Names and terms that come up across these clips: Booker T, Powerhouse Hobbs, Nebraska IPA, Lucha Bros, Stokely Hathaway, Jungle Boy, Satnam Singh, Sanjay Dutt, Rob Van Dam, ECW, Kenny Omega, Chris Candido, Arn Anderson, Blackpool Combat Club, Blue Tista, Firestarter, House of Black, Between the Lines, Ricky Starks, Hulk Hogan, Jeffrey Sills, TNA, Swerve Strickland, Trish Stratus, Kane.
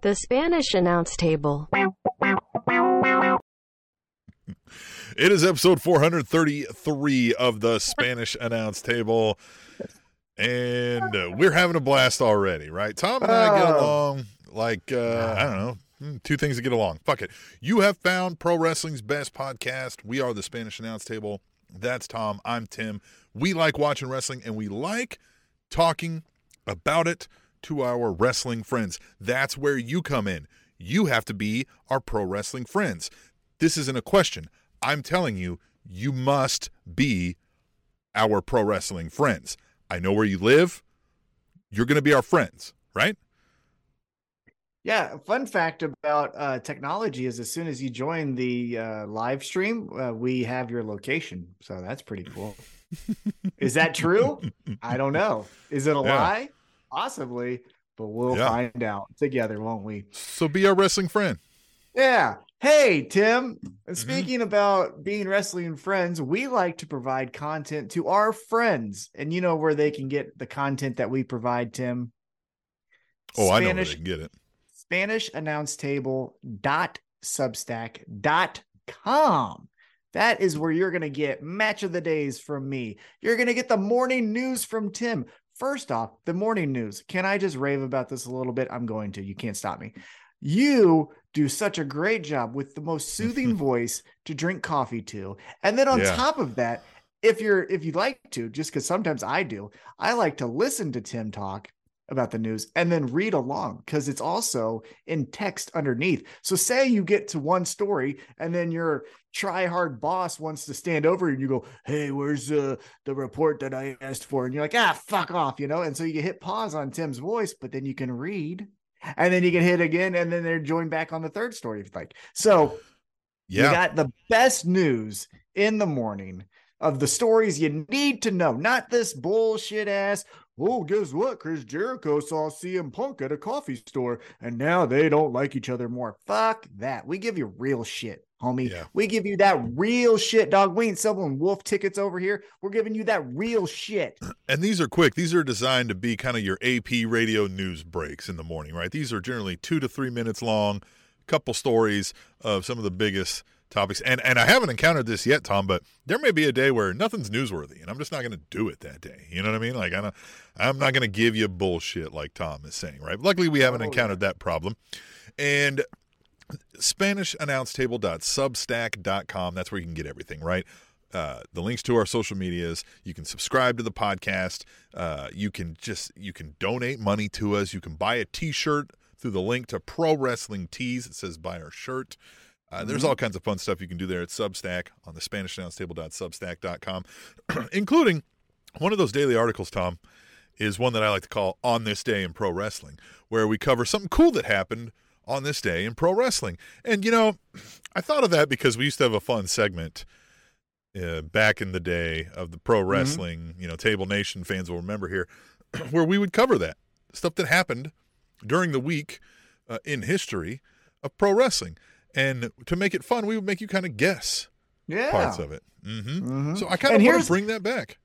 The Spanish Announce Table. It is episode 433 of the Spanish Announce Table, and we're having a blast already, right? Tom and I get along like, I don't know. Two things to get along. Fuck it. You have found pro wrestling's best podcast. We are the Spanish Announce Table. That's Tom. I'm Tim. We like watching wrestling, and we like talking about it to our wrestling friends. That's where you come in. You have to be our pro wrestling friends. This isn't a question. I'm telling you, you must be our pro wrestling friends. I know where you live. You're going to be our friends, right? Yeah, fun fact about technology is as soon as you join the live stream, we have your location. So that's pretty cool. Is that true? I don't know. Is it a lie? Possibly, but we'll find out together, won't we? So be our wrestling friend. Yeah. Hey, Tim, speaking about being wrestling friends, we like to provide content to our friends. And you know where they can get the content that we provide, Tim? Oh, I know where they can get it. SpanishAnnounceTable.substack.com. That is where you're going to get match of the days from me. You're going to get the morning news from Tim. First off, the morning news. Can I just rave about this a little bit? I'm going to. You can't stop me. You do such a great job with the most soothing voice to drink coffee to. And then on top of that, if you'd like to, just because sometimes I do, I like to listen to Tim talk about the news and then read along because it's also in text underneath. So say you get to one story and then your try hard boss wants to stand over and you go, hey, where's the report that I asked for? And you're like, fuck off, you know? And so you hit pause on Tim's voice, but then you can read and then you can hit again. And then they're joined back on the third story, if you'd like. So you got the best news in the morning of the stories you need to know, not this bullshit ass, oh, guess what? Chris Jericho saw CM Punk at a coffee store, and now they don't like each other more. Fuck that. We give you real shit, homie. Yeah. We give you that real shit, dog. We ain't selling wolf tickets over here. We're giving you that real shit. And these are quick. These are designed to be kind of your AP radio news breaks in the morning, right? These are generally 2 to 3 minutes long, a couple stories of some of the biggest topics. And I haven't encountered this yet, Tom, but there may be a day where nothing's newsworthy and I'm just not going to do it that day. You know what I mean? Like I'm not going to give you bullshit like Tom is saying, right? Luckily we haven't encountered that problem. And SpanishAnnounceTable.substack.com, that's where you can get everything, right? The links to our social medias, you can subscribe to the podcast. You can donate money to us. You can buy a t-shirt through the link to Pro Wrestling Tees. It says buy our shirt. There's all kinds of fun stuff you can do there at Substack on the SpanishAnnounceTable.substack.com, including one of those daily articles, Tom, is one that I like to call On This Day in Pro Wrestling, where we cover something cool that happened on this day in pro wrestling. And, you know, I thought of that because we used to have a fun segment back in the day of the pro wrestling, you know, Table Nation fans will remember here, where we would cover that, stuff that happened during the week in history of pro wrestling. And to make it fun, we would make you kind of guess parts of it. So I kind of want to bring that back.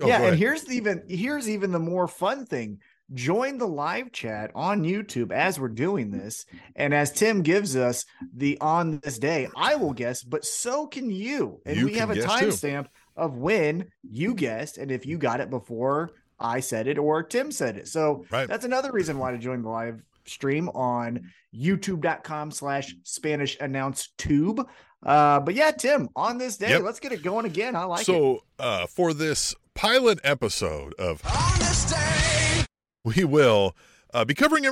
Oh, yeah, and here's even the more fun thing. Join the live chat on YouTube as we're doing this. And as Tim gives us the on this day, I will guess, but so can you. And we have a timestamp of when you guessed and if you got it before I said it or Tim said it. So that's another reason why to join the live stream on youtube.com/SpanishAnnounceTube. But yeah, Tim, on this day, let's get it going again. I like it. So for this pilot episode of On This Day, we will be covering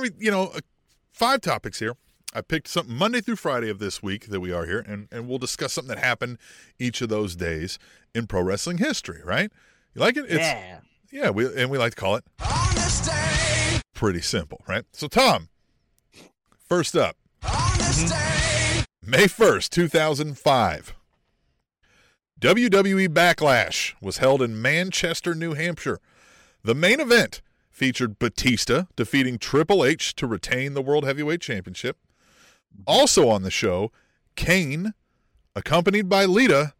five topics here. I picked something Monday through Friday of this week that we are here, and we'll discuss something that happened each of those days in pro wrestling history, right? You like it? We like to call it On This Day. Pretty simple, right? So, Tom, first up, on this day, May 1st, 2005, WWE Backlash was held in Manchester, New Hampshire. The main event featured Batista defeating Triple H to retain the World Heavyweight Championship. Also on the show, Kane, accompanied by Lita,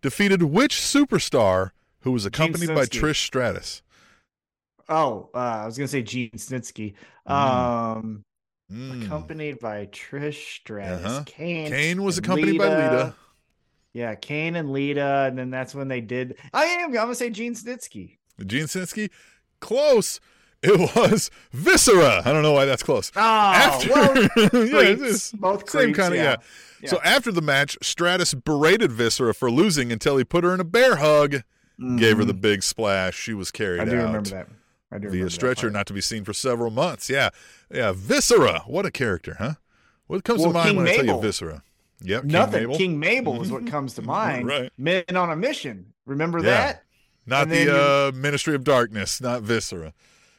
defeated which superstar who was accompanied by Trish Stratus? I was going to say Gene Snitsky. accompanied by Trish Stratus. Kane was accompanied by Lita. Yeah, Kane and Lita, and then that's when they did. I'm gonna say Gene Snitsky. Gene Snitsky, close. It was Viscera. I don't know why that's close. Oh, after, well, creeps, both same creeps, kind of yeah. So after the match, Stratus berated Viscera for losing until he put her in a bear hug, gave her the big splash. She was carried out. I do remember that. I do. Via stretcher, not to be seen for several months. Yeah. Viscera, what a character, huh? What comes to mind King when Mabel. I tell you Viscera? Yep. Nothing. King Mabel is what comes to mind. Right. Men on a Mission. Remember that? Not and the Ministry of Darkness. Not Viscera.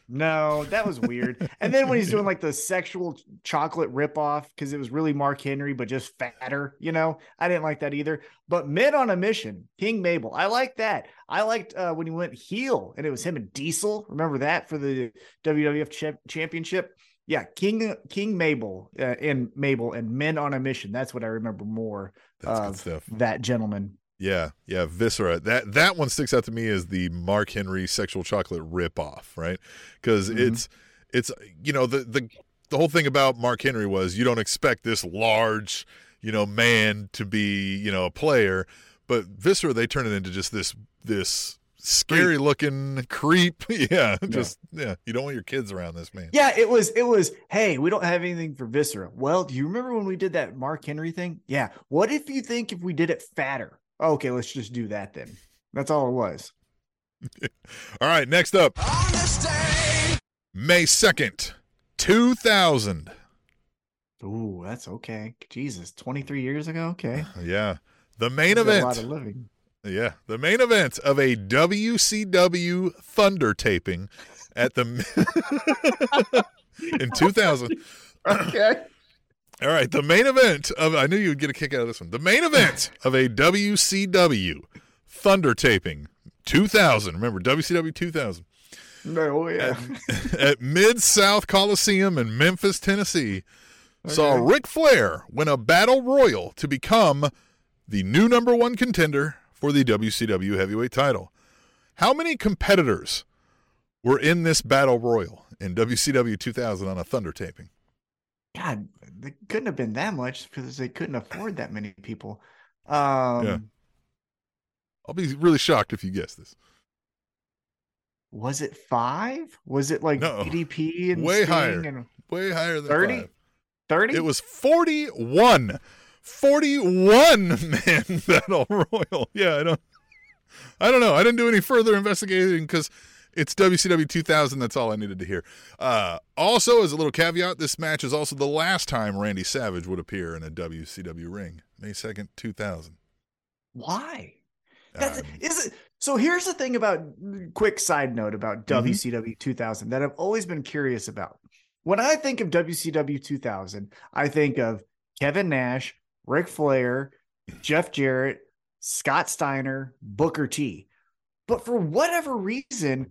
No, that was weird. And then when he's doing like the sexual chocolate ripoff, because it was really Mark Henry, but just fatter, I didn't like that either. But Men on a Mission, King Mabel, I like that. I liked when he went heel and it was him and Diesel. Remember that for the WWF championship? Yeah, King Mabel and Mabel and Men on a Mission. That's what I remember more of that gentleman. Yeah, Viscera. That one sticks out to me as the Mark Henry sexual chocolate ripoff, right? Because it's the whole thing about Mark Henry was you don't expect this large, man to be, a player, but Viscera, they turn it into just this scary looking creep. You don't want your kids around this man. Yeah, it was hey, we don't have anything for Viscera. Well, do you remember when we did that Mark Henry thing? Yeah. What if you think if we did it fatter? Okay, let's just do that then. That's all it was. All right, next up. On this day, May 2nd, 2000. Ooh, that's okay. Jesus, 23 years ago? Okay. Yeah. The main event. A lot of living. Yeah. The main event of a WCW Thunder taping at the in 2000. Okay. All right, the main event of... I knew you would get a kick out of this one. The main event of a WCW Thunder taping, 2000. Remember, WCW 2000. Oh, yeah. At Mid-South Coliseum in Memphis, Tennessee, saw Ric Flair win a battle royal to become the new number one contender for the WCW heavyweight title. How many competitors were in this battle royal in WCW 2000 on a Thunder taping? God, they couldn't have been that much because they couldn't afford that many people. I'll be really shocked if you guess this. Was it 5? Was it like DDP and way Sting higher? And way higher than 30? 5. 30? It was 41. 41 man battle royal. Yeah, I don't know. I didn't do any further investigating because it's WCW 2000. That's all I needed to hear. Also, as a little caveat, this match is also the last time Randy Savage would appear in a WCW ring. May 2nd, 2000. Why? So here's the thing about, quick side note about WCW 2000 that I've always been curious about. When I think of WCW 2000, I think of Kevin Nash, Ric Flair, Jeff Jarrett, Scott Steiner, Booker T. But for whatever reason,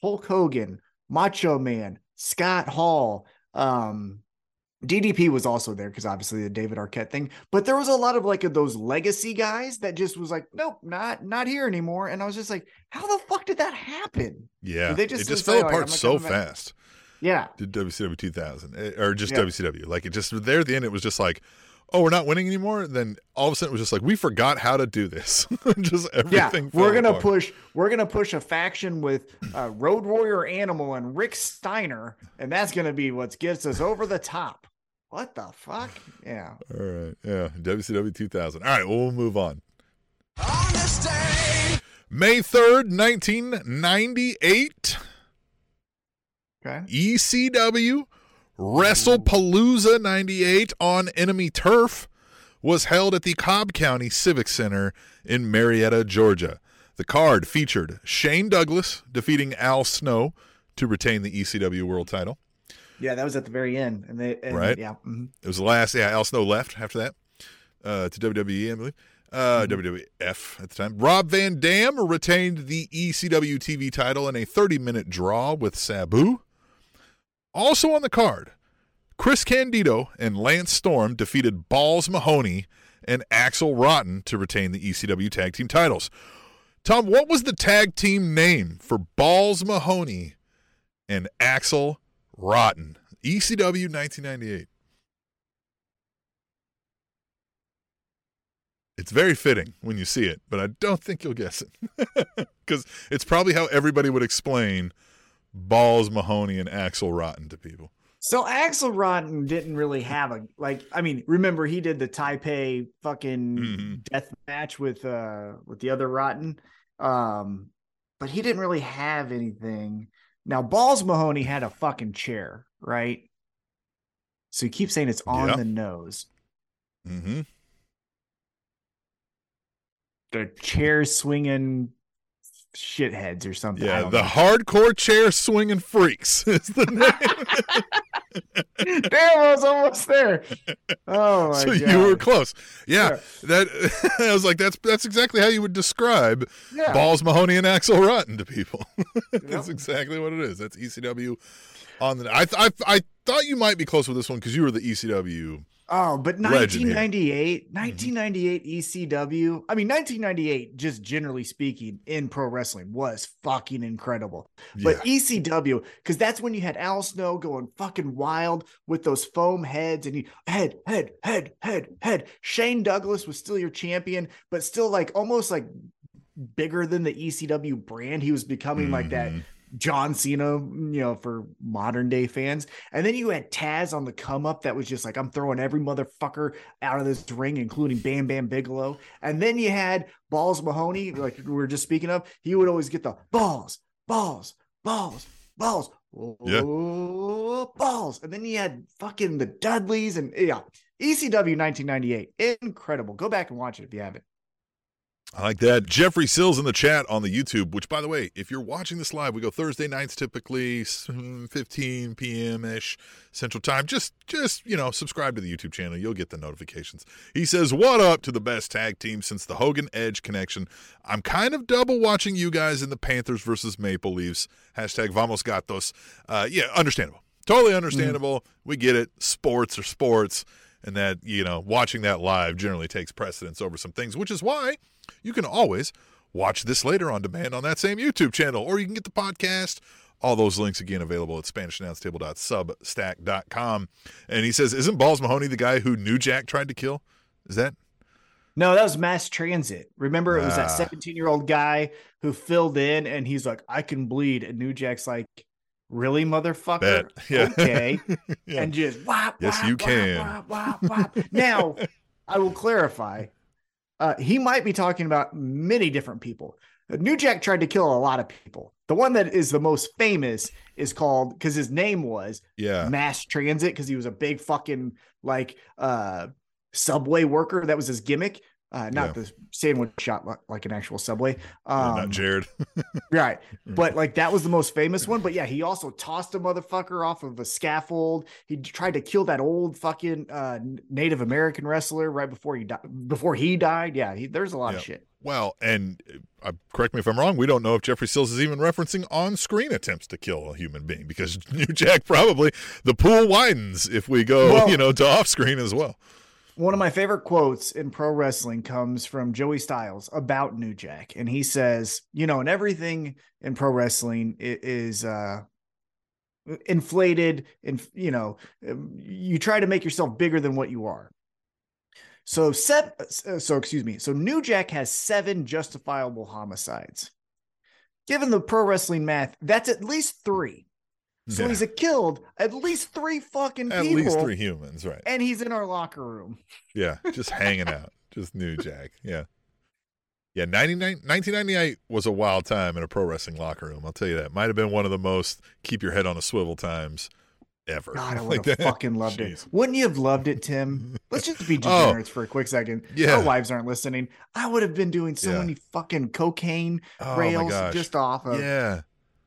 Hulk Hogan, Macho Man, Scott Hall, DDP was also there because obviously the David Arquette thing. But there was a lot of like those legacy guys that just was like, nope, not here anymore. And I was just like, how the fuck did that happen? Yeah, it just fell apart so fast. Yeah, did WCW 2000 or just WCW? Like it just there at the end, it was just like, oh, we're not winning anymore. And then all of a sudden it was just like, we forgot how to do this. Just everything. Yeah, we're going to push a faction with Road Warrior Animal and Rick Steiner. And that's going to be what gets us over the top. What the fuck? Yeah. All right. Yeah. WCW 2000. All right. Well, we'll move on. On this day, May 3rd, 1998. Okay. ECW. WrestlePalooza 98 on enemy turf was held at the Cobb County Civic Center in Marietta, Georgia. The card featured Shane Douglas defeating Al Snow to retain the ECW world title. Yeah, that was at the very end. And right? Yeah. Mm-hmm. It was the last. Yeah, Al Snow left after that to WWE, I believe. WWF at the time. Rob Van Dam retained the ECW TV title in a 30-minute draw with Sabu. Also on the card, Chris Candido and Lance Storm defeated Balls Mahoney and Axel Rotten to retain the ECW tag team titles. Tom, what was the tag team name for Balls Mahoney and Axel Rotten? ECW 1998. It's very fitting when you see it, but I don't think you'll guess it. Because it's probably how everybody would explain Balls Mahoney and Axel Rotten to people. So Axel Rotten didn't really have a, like, I mean, remember he did the Taipei fucking death match with the other Rotten. But he didn't really have anything. Now Balls Mahoney had a fucking chair, right? So you keep saying it's on the nose. Mm-hmm. The chair swinging shitheads or something. Yeah, the hardcore chair swinging freaks is the name. Damn, I was almost there. Oh my god! So you were close. Yeah, that I was like, that's exactly how you would describe Balls Mahoney and Axel Rotten to people. That's exactly what it is. That's ECW on the. I thought you might be close with this one because you were the ECW. Oh, but 1998 ECW. I mean, 1998, just generally speaking, in pro wrestling was fucking incredible. But ECW, because that's when you had Al Snow going fucking wild with those foam heads and you head. Shane Douglas was still your champion, but still like almost like bigger than the ECW brand. He was becoming like that John Cena, you know, for modern day fans. And then you had Taz on the come up that was just like, I'm throwing every motherfucker out of this ring, including Bam Bam Bigelow. And then you had Balls Mahoney, like we were just speaking of. He would always get the balls. Oh, balls. And then you had fucking the Dudleys and ECW 1998. Incredible. Go back and watch it if you haven't. I like that. Jeffrey Sills in the chat on the YouTube, which, by the way, if you're watching this live, we go Thursday nights, typically 15 p.m.-ish Central Time. Just you know, subscribe to the YouTube channel. You'll get the notifications. He says, what up to the best tag team since the Hogan Edge connection? I'm kind of double watching you guys in the Panthers versus Maple Leafs. Hashtag Vamos Gatos. Yeah, understandable. Totally understandable. We get it. Sports are sports. And that, you know, watching that live generally takes precedence over some things, which is why you can always watch this later on demand on that same YouTube channel, or you can get the podcast. All those links, again, available at SpanishAnnounceTable.substack.com. And he says, isn't Balls Mahoney the guy who New Jack tried to kill? Is that? No, that was Mass Transit. Remember, it was that 17-year-old guy who filled in, and he's like, I can bleed. And New Jack's like, really, motherfucker? Yeah. Okay. Yeah. And just, wop, yes, wop, you wop, can. Wop, wop, wop, wop. Now, I will clarify. He might be talking about many different people. New Jack tried to kill a lot of people. The one that is the most famous is called, because his name was Mass Transit, because he was a big fucking like subway worker. That was his gimmick. Not the sandwich shop like an actual subway. Not Jared. Right. But like that was the most famous one. But yeah, he also tossed a motherfucker off of a scaffold. He tried to kill that old fucking Native American wrestler right before he died. Yeah, there's a lot of shit. Well, and correct me if I'm wrong, we don't know if Jeffrey Sills is even referencing on-screen attempts to kill a human being, because New Jack probably, the pool widens if we go, to off-screen as well. One of my favorite quotes in pro wrestling comes from Joey Styles about New Jack. And he says, and everything in pro wrestling is inflated. And, you try to make yourself bigger than what you are. So New Jack has 7 justifiable homicides. Given the pro wrestling math, that's at least 3. So he's killed at least 3 fucking people. At least 3 humans, right. And he's in our locker room. Yeah, just hanging out. Just New Jack. Yeah. Yeah, 1998 was a wild time in a pro wrestling locker room. I'll tell you that. Might have been one of the most keep your head on a swivel times ever. God, I would have fucking loved it. Wouldn't you have loved it, Tim? Let's just be degenerates for a quick second. Yeah. Our wives aren't listening. I would have been doing so many fucking cocaine rails just off of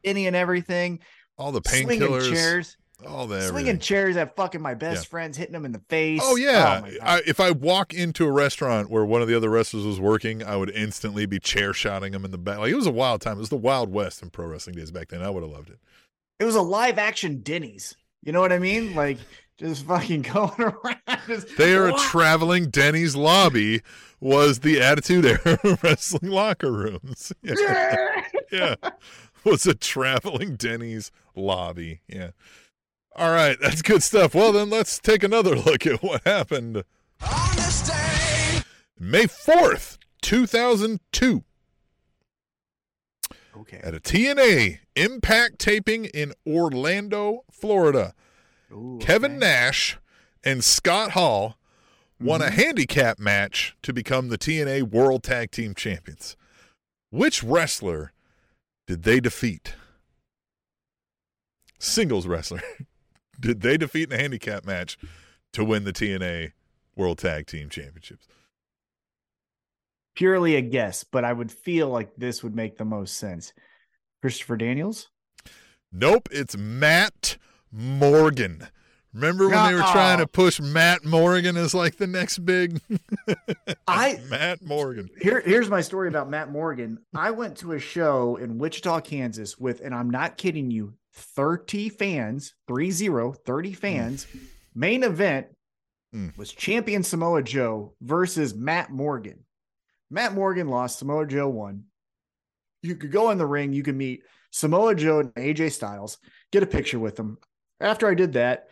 any and everything. All the painkillers, all that swinging chairs at fucking my best friends, hitting them in the face. Oh yeah! Oh, if I walk into a restaurant where one of the other wrestlers was working, I would instantly be chair shotting them in the back. Like, it was a wild time. It was the Wild West in pro wrestling days back then. I would have loved it. It was a live action Denny's. You know what I mean? Like just fucking going around. They are a traveling Denny's lobby. Was the Attitude Era wrestling locker rooms? Yeah. Was a traveling Denny's lobby. Yeah. All right, that's good stuff. Well, then let's take another look at what happened on this day, May 4th, 2002. Okay. At a TNA Impact taping in Orlando, Florida. Ooh, Kevin Nash and Scott Hall won a handicap match to become the TNA World Tag Team Champions. Which wrestler did they defeat? Singles wrestler. Did they defeat in a handicap match to win the TNA World Tag Team Championships? Purely a guess, but I would feel like this would make the most sense. Christopher Daniels? Nope, it's Matt Morgan. Remember when they were trying to push Matt Morgan as like the next big? Matt Morgan. Here's my story about Matt Morgan. I went to a show in Wichita, Kansas with, and I'm not kidding you, 30 fans, main event was champion Samoa Joe versus Matt Morgan. Matt Morgan lost, Samoa Joe won. You could go in the ring, you could meet Samoa Joe and AJ Styles, get a picture with them. After I did that,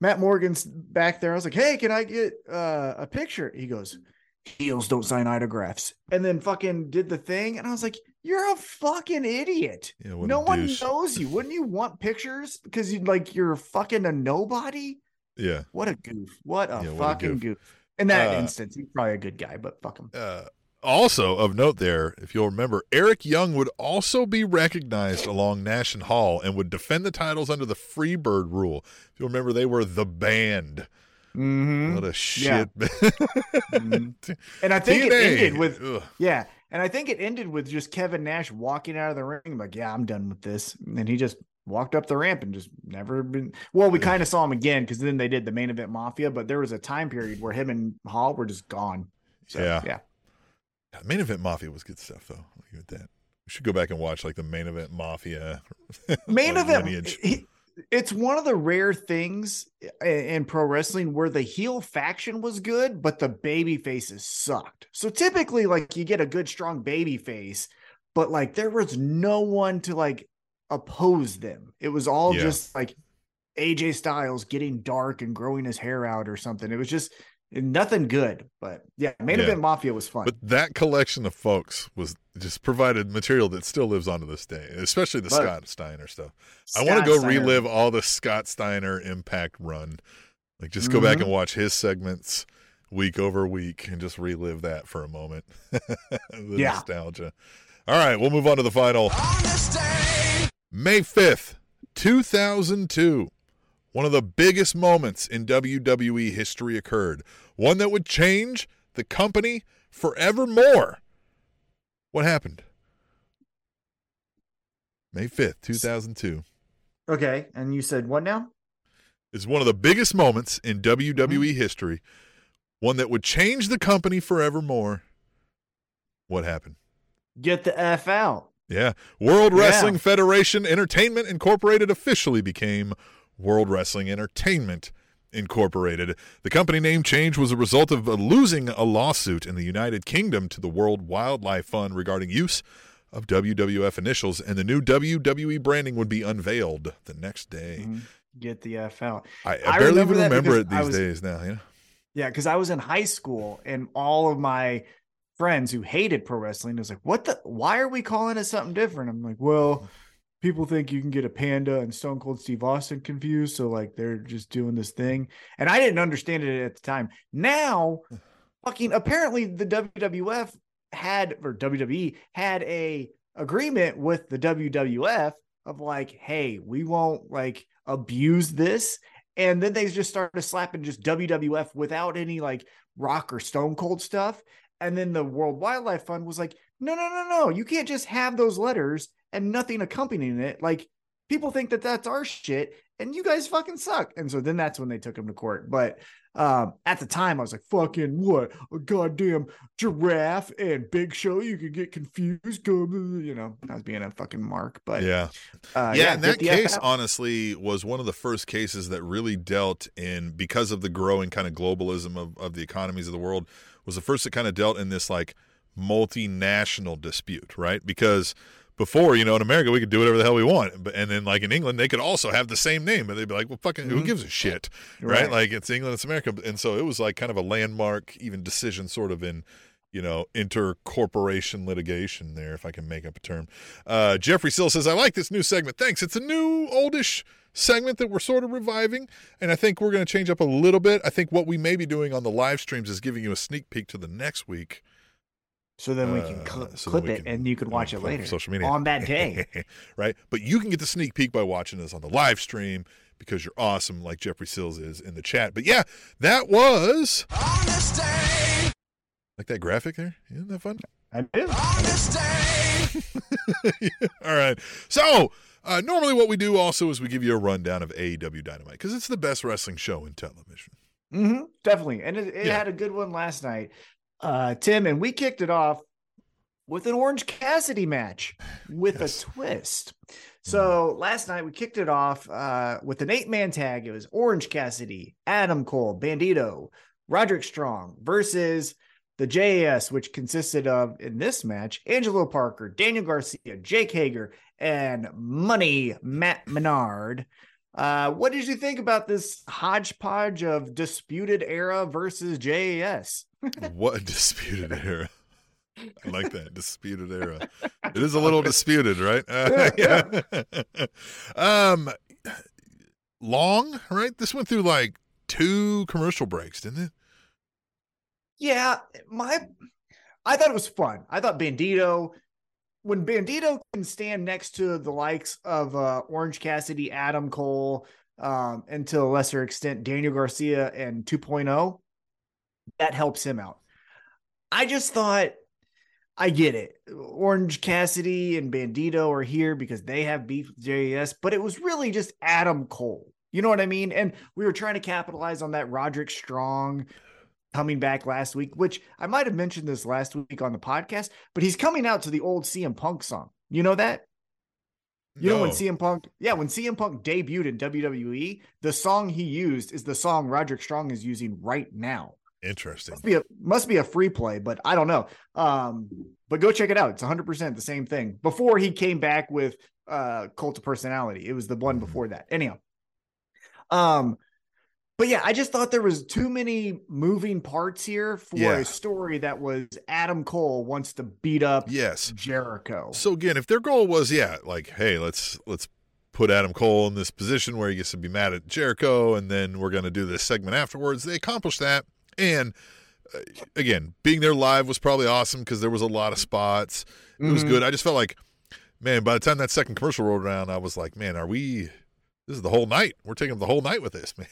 Matt Morgan's back there. I was like, hey, can I get a picture? He goes, heels don't sign autographs. And then fucking did the thing. And I was like, you're a fucking idiot. Yeah, no one knows you. Wouldn't you want pictures? Because you'd like, you're fucking a nobody. Yeah. What a goof. What a fucking goof. In that instance, he's probably a good guy, but fuck him. Also of note there, if you'll remember, Eric Young would also be recognized along Nash and Hall and would defend the titles under the Freebird rule. If you'll remember, they were the band. Mm-hmm. What a shit. Yeah. Mm-hmm. And I think TNA. It ended with, and I think it ended with just Kevin Nash walking out of the ring, like, yeah, I'm done with this. And he just walked up the ramp and just never been. Well, we kind of saw him again because then they did the main event Mafia, but there was a time period where him and Hall were just gone. So, yeah. Main Event Mafia was good stuff, though. Look at that. We should go back and watch like the Main Event Mafia. Main Event. It's one of the rare things in pro wrestling where the heel faction was good, but the baby faces sucked. So typically, like you get a good strong baby face, but like there was no one to like oppose them. It was all just like AJ Styles getting dark and growing his hair out or something. It was just. Nothing good, but Main Event Mafia was fun. But that collection of folks was just provided material that still lives on to this day, especially the Scott Steiner stuff. I want to go relive all the Scott Steiner Impact run. Like just go back and watch his segments week over week and just relive that for a moment. Nostalgia. All right, we'll move on to the final. On this day, May 5th, 2002. One of the biggest moments in WWE history occurred. One that would change the company forevermore. What happened? May 5th, 2002. Okay, and you said what now? It's one of the biggest moments in WWE history. One that would change the company forevermore. What happened? Get the F out. Yeah. World Wrestling Federation Entertainment Incorporated officially became World Wrestling Entertainment Incorporated. The company name change was a result of losing a lawsuit in the United Kingdom to the World Wildlife Fund regarding use of WWF initials, and the new WWE branding would be unveiled the next day. Get the F out. I barely even remember it these days now. Yeah, because I was in high school, and all of my friends who hated pro wrestling was like, why are we calling it something different? I'm like, well, people think you can get a panda and Stone Cold Steve Austin confused. So like, they're just doing this thing. And I didn't understand it at the time. Now fucking apparently the WWF or WWE had a agreement with the WWF of like, hey, we won't like abuse this. And then they just started slapping just WWF without any like Rock or Stone Cold stuff. And then the World Wildlife Fund was like, no. You can't just have those letters and nothing accompanying it. Like people think that that's our shit and you guys fucking suck. And so then that's when they took him to court. But at the time I was like, fucking what? A goddamn giraffe and Big Show. You could get confused. You know, I was being a fucking mark, but and that case honestly was one of the first cases that really dealt in, because of the growing kind of globalism of the economies of the world, was the first that kind of dealt in this like multinational dispute, right? Because before, you know, in America, we could do whatever the hell we want. And then, like, in England, they could also have the same name. But they'd be like, well, fucking, who gives a shit? Right? Like, it's England, it's America. And so it was, like, kind of a landmark, even decision sort of in, you know, intercorporation litigation there, if I can make up a term. Jeffrey Sill says, I like this new segment. Thanks. It's a new, oldish segment that we're sort of reviving, and I think we're going to change up a little bit. I think what we may be doing on the live streams is giving you a sneak peek to the next week. So then we can clip it, and you can watch it later social media. On that day. Right? But you can get the sneak peek by watching us on the live stream because you're awesome like Jeffrey Sills is in the chat. But, yeah, that was... On this day! Like that graphic there? Isn't that fun? I do. On this day! Yeah. All right. So... normally what we do also is we give you a rundown of AEW Dynamite because it's the best wrestling show in television. Mm-hmm, definitely. And it had a good one last night, Tim, and we kicked it off with an Orange Cassidy match with a twist. So last night we kicked it off with an 8-man tag. It was Orange Cassidy, Adam Cole, Bandido, Roderick Strong versus the JAS, which consisted of, in this match, Angelo Parker, Daniel Garcia, Jake Hager, and Money Matt Menard. What did you think about this hodgepodge of Disputed Era versus JAS? What Disputed Era? I like that. Disputed Era. It is a little disputed, right? Long, right? This went through like 2 commercial breaks, didn't it? Yeah. I thought it was fun. I thought Bandido... When Bandido can stand next to the likes of Orange Cassidy, Adam Cole, and to a lesser extent, Daniel Garcia and 2.0, that helps him out. I just thought, I get it. Orange Cassidy and Bandido are here because they have beef with JAS, but it was really just Adam Cole. You know what I mean? And we were trying to capitalize on that Roderick Strong coming back last week, which I might have mentioned this last week on the podcast, but he's coming out to the old CM Punk song. You know that? You know when CM Punk... Yeah, when CM Punk debuted in WWE, the song he used is the song Roderick Strong is using right now. Interesting. Must be a free play, but I don't know. But go check it out. It's 100% the same thing. Before he came back with Cult of Personality. It was the one before that. Anyhow. But yeah, I just thought there was too many moving parts here for a story that was Adam Cole wants to beat up Jericho. So again, if their goal was, like, hey, let's put Adam Cole in this position where he gets to be mad at Jericho, and then we're going to do this segment afterwards, they accomplished that. And again, being there live was probably awesome because there was a lot of spots. It was good. I just felt like, man, by the time that second commercial rolled around, I was like, man, this is the whole night. We're taking the whole night with this, man.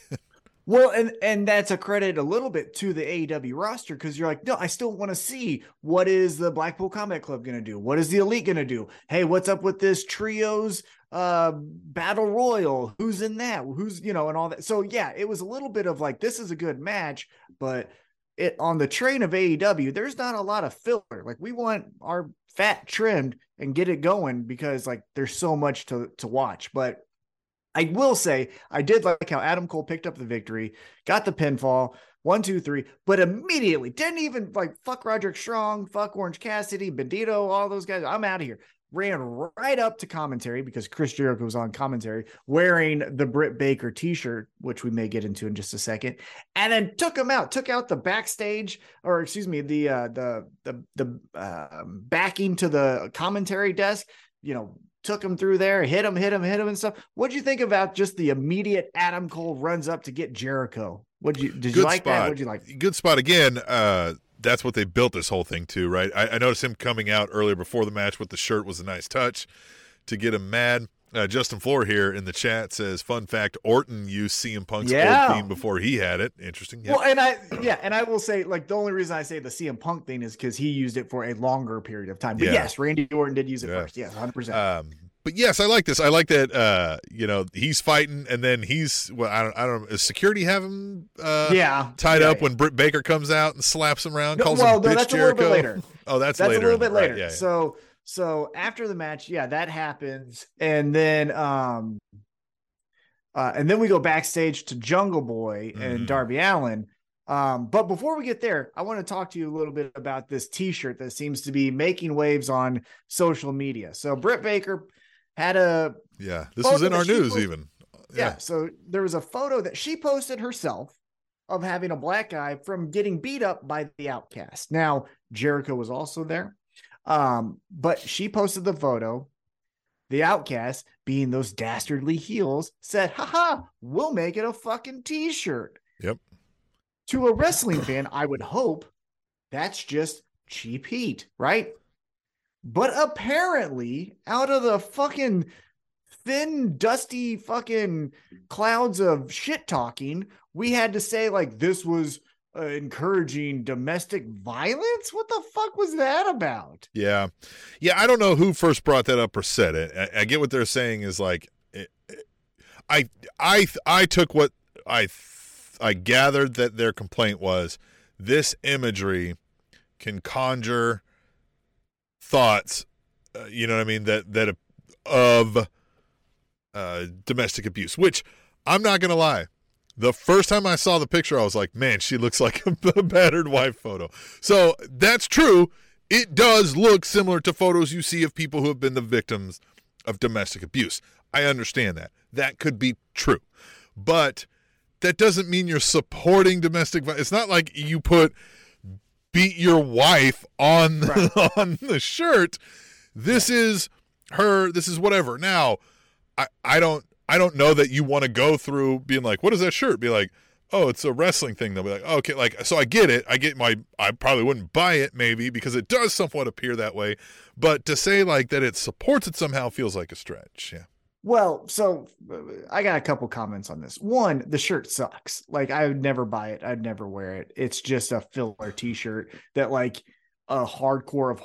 Well, and that's a credit a little bit to the AEW roster because you're like, no, I still want to see what is the Blackpool Combat Club going to do? What is the Elite going to do? Hey, what's up with this trios battle royal? Who's in that? Who's, you know, and all that. So, yeah, it was a little bit of like, this is a good match, but it on the train of AEW, there's not a lot of filler. Like, we want our fat trimmed and get it going because, like, there's so much to watch. But I will say I did like how Adam Cole picked up the victory, got the pinfall, 1, 2, 3, but immediately didn't even like fuck Roderick Strong, fuck Orange Cassidy, Bandido, all those guys. I'm out of here. Ran right up to commentary because Chris Jericho was on commentary wearing the Britt Baker t-shirt, which we may get into in just a second, and then took out the backstage, or excuse me, the backing to the commentary desk, you know, took him through there, hit him and stuff. What'd you think about just the immediate Adam Cole runs up to get Jericho? What'd you like? Good spot again. That's what they built this whole thing to, right? I noticed him coming out earlier before the match with the shirt was a nice touch to get him mad. Justin Floor here in the chat says, fun fact, Orton used CM Punk's old theme before he had it. Interesting. Yep. Well, and I will say, like, the only reason I say the CM Punk thing is because he used it for a longer period of time. But yes, Randy Orton did use it first. Yes, 100%. But yes, I like this. I like that, you know, he's fighting and then he's, well, I don't know, does security have him tied up when Britt Baker comes out and slaps him around, calls him bitch Jericho? Later. Oh, that's later. That's a little bit later. Right, yeah. So after the match, that happens. And then we go backstage to Jungle Boy and Darby Allin. But before we get there, I want to talk to you a little bit about this t-shirt that seems to be making waves on social media. So Britt Baker had a... Yeah, this was in our news posted, even. Yeah, so there was a photo that she posted herself of having a black eye from getting beat up by the Outcast. Now, Jericho was also there, but she posted the photo. The Outcast, being those dastardly heels, said, haha, we'll make it a fucking t-shirt. Yep. To a wrestling fan, I would hope that's just cheap heat, right? But apparently, out of the fucking thin, dusty fucking clouds of shit talking, we had to say, like, this was encouraging domestic violence. What the fuck was that about? Yeah, I don't know who first brought that up or said it. I get what they're saying is like, I took what I gathered that their complaint was, this imagery can conjure thoughts, you know what I mean, that of domestic abuse, which I'm not gonna lie. The first time I saw the picture, I was like, man, she looks like a battered wife photo. So that's true. It does look similar to photos you see of people who have been the victims of domestic abuse. I understand that. That could be true. But that doesn't mean you're supporting domestic violence. It's not like you put beat your wife on on the shirt. This is her. This is whatever. Now, I don't know that you want to go through being like, what is that shirt? Be like, oh, it's a wrestling thing. They'll be like, okay, like, so I get it. I probably wouldn't buy it maybe because it does somewhat appear that way. But to say like that it supports it somehow feels like a stretch. Yeah. Well, so I got a couple comments on this. One, the shirt sucks. Like, I would never buy it. I'd never wear it. It's just a filler t-shirt that like a hardcore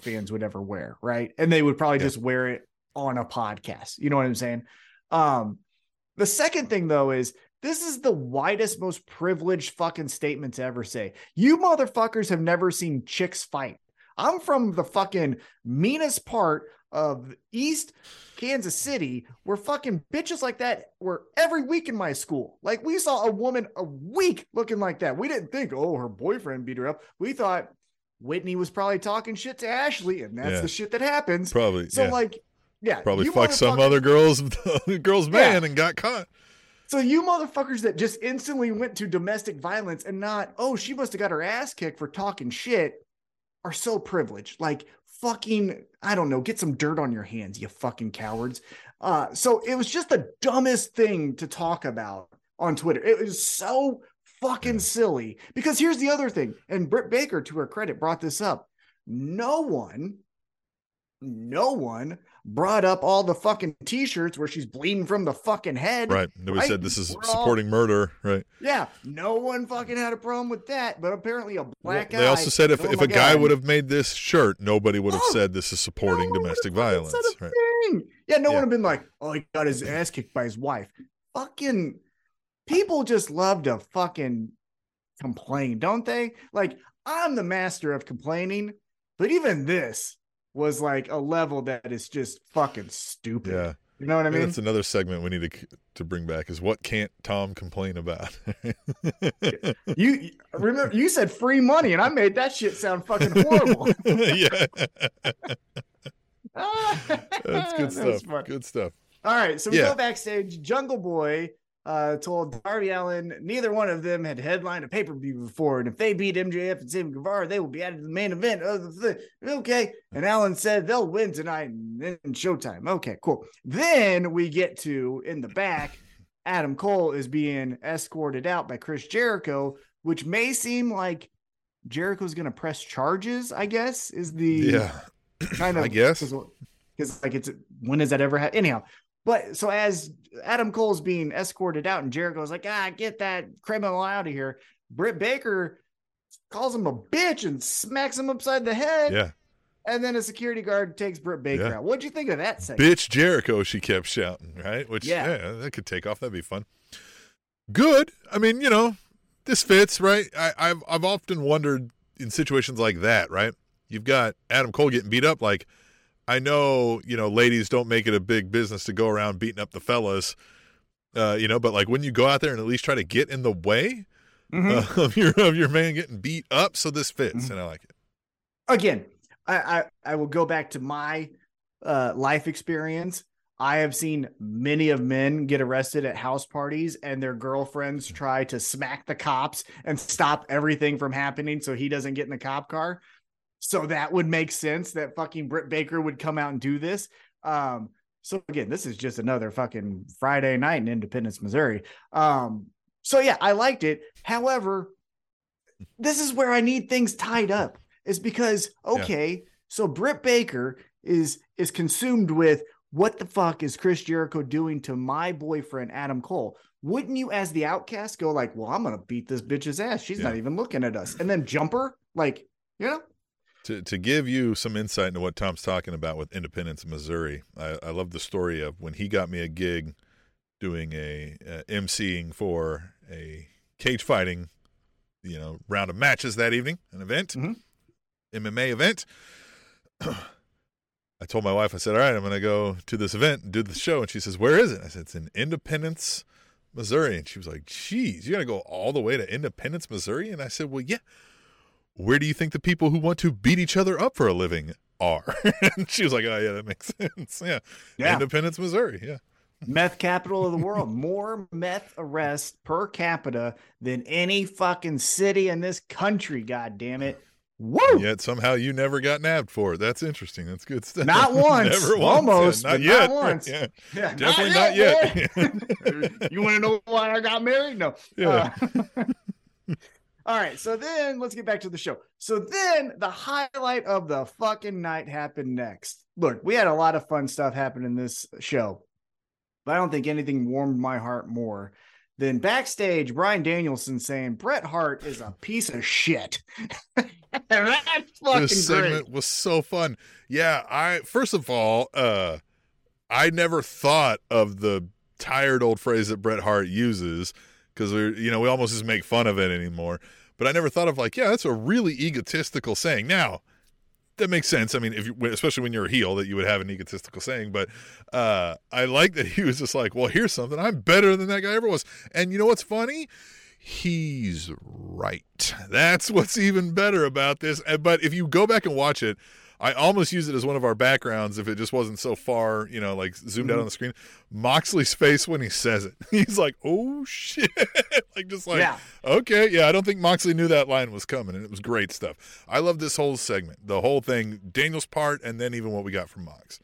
fans would ever wear. Right. And they would probably just wear it on a podcast. You know what I'm saying? The second thing though is this is the widest, most privileged fucking statement to ever say. You motherfuckers have never seen chicks fight. I'm from the fucking meanest part of East Kansas City where fucking bitches like that were every week in my school. Like, we saw a woman a week looking like that. We didn't think, oh, her boyfriend beat her up. We thought Whitney was probably talking shit to Ashley, and that's the shit that happens. Probably. So probably fucked some other girl's man and got caught. So you motherfuckers that just instantly went to domestic violence and not, oh, she must have got her ass kicked for talking shit, are so privileged. Like, fucking, I don't know, get some dirt on your hands, you fucking cowards. So it was just the dumbest thing to talk about on Twitter. It was so fucking silly. Because here's the other thing, and Britt Baker, to her credit, brought this up. No one brought up all the fucking t-shirts where she's bleeding from the fucking head. Right. Nobody said this is supporting murder. Right. Yeah. No one fucking had a problem with that, but apparently a black guy. They also said if a guy would have made this shirt, nobody would have said this is supporting domestic violence. Right. Yeah. No one would have been like, oh, he got his ass kicked by his wife. Fucking people just love to fucking complain, don't they? Like, I'm the master of complaining, but even this was like a level that is just fucking stupid. Yeah. You know what I mean? That's another segment we need to bring back is what can't Tom complain about? You remember you said free money and I made that shit sound fucking horrible. Yeah. That's good stuff. That good stuff. All right. So we go backstage. Jungle Boy told Darby Allin neither one of them had headlined a pay-per-view before, and if they beat MJF and Sammy Guevara, they will be added to the main event. Okay. And Allin said they'll win tonight and showtime. Okay, cool. Then we get to, in the back, Adam Cole is being escorted out by Chris Jericho, which may seem like Jericho's going to press charges, I guess, is the kind of... I guess. Because, like, it's when does that ever happen? Anyhow. But so as Adam Cole's being escorted out and Jericho's like, get that criminal out of here, Britt Baker calls him a bitch and smacks him upside the head. Yeah. And then a security guard takes Britt Baker out. What'd you think of that segment? Bitch Jericho, she kept shouting, right? Which, that could take off. That'd be fun. Good. I mean, you know, this fits, right? I've often wondered in situations like that, right? You've got Adam Cole getting beat up, like, I know, you know, ladies don't make it a big business to go around beating up the fellas, you know, but like when you go out there and at least try to get in the way, mm-hmm. of your man getting beat up. So this fits, mm-hmm. and I like it. Again, I will go back to my life experience. I have seen many of men get arrested at house parties and their girlfriends try to smack the cops and stop everything from happening so he doesn't get in the cop car. So that would make sense that fucking Britt Baker would come out and do this. So again, this is just another fucking Friday night in Independence, Missouri. So yeah, I liked it. However, this is where I need things tied up. It's because, okay, so Britt Baker is consumed with, what the fuck is Chris Jericho doing to my boyfriend, Adam Cole? Wouldn't you, as the outcast, go like, well, I'm going to beat this bitch's ass. She's not even looking at us. And then jump her? Like, you know? To give you some insight into what Tom's talking about with Independence, Missouri, I love the story of when he got me a gig doing emceeing for a cage fighting, round of matches that evening, an event, mm-hmm. MMA event. I told my wife, I said, all right, I'm going to go to this event and do the show. And she says, where is it? I said, it's in Independence, Missouri. And she was like, geez, you got to go all the way to Independence, Missouri? And I said, well, yeah. Where do you think the people who want to beat each other up for a living are? And she was like, oh, yeah, that makes sense. Yeah. Independence, Missouri. Yeah. Meth capital of the world. More meth arrests per capita than any fucking city in this country, God damn it. Woo! Yet somehow you never got nabbed for it. That's interesting. That's good stuff. Not once. Never once. Almost. Yeah, not yet. Yeah. Yeah, definitely not yet. You want to know why I got married? No. Yeah. All right. So then let's get back to the show. So then the highlight of the fucking night happened next. Look, we had a lot of fun stuff happen in this show, but I don't think anything warmed my heart more than backstage Bryan Danielson saying Bret Hart is a piece of shit. That's fucking this segment great. Was so fun. Yeah, I never thought of the tired old phrase that Bret Hart uses because we almost just make fun of it anymore. But I never thought of that's a really egotistical saying. Now that makes sense. I mean, especially when you're a heel, that you would have an egotistical saying. But I like that he was just like, well, here's something. I'm better than that guy ever was. And you know what's funny? He's right. That's what's even better about this. But if you go back and watch it, I almost use it as one of our backgrounds if it just wasn't so far, zoomed out on the screen. Moxley's face when he says it. He's like, oh, shit. Okay, I don't think Moxley knew that line was coming, and it was great stuff. I love this whole segment, the whole thing, Daniel's part, and then even what we got from Mox.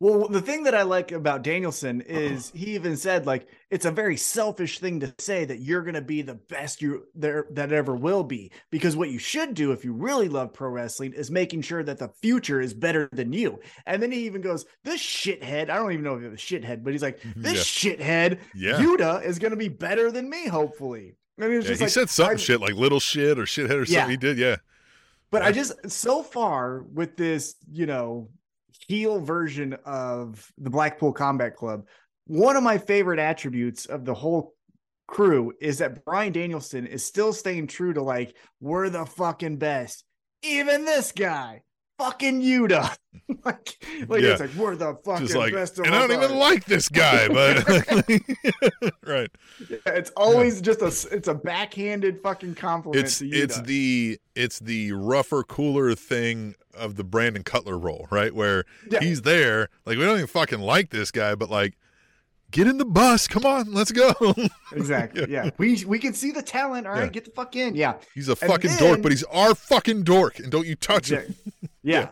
Well, the thing that I like about Danielson is he even said, it's a very selfish thing to say that you're going to be the best that ever will be, because what you should do if you really love pro wrestling is making sure that the future is better than you. And then he even goes, this shithead, I don't even know if it was shithead, but he's like, this shithead, Yuta is going to be better than me, hopefully. And it was just he said something shit, like little shit or shithead or something he did, But I just, so far with this, heel version of the Blackpool Combat Club, one of my favorite attributes of the whole crew is that Bryan Danielson is still staying true to we're the fucking best, even this guy fucking Yuta. It's we're the fucking best of and I don't even like this guy, but right, it's always just it's a backhanded fucking compliment to Yuta. it's the rougher, cooler thing of the Brandon Cutler role, right, where he's there we don't even fucking like this guy, but get in the bus, come on, let's go. Exactly. We can see the talent, all right, get the fuck in. He's a fucking dork, but he's our fucking dork, and don't you touch him. Yeah,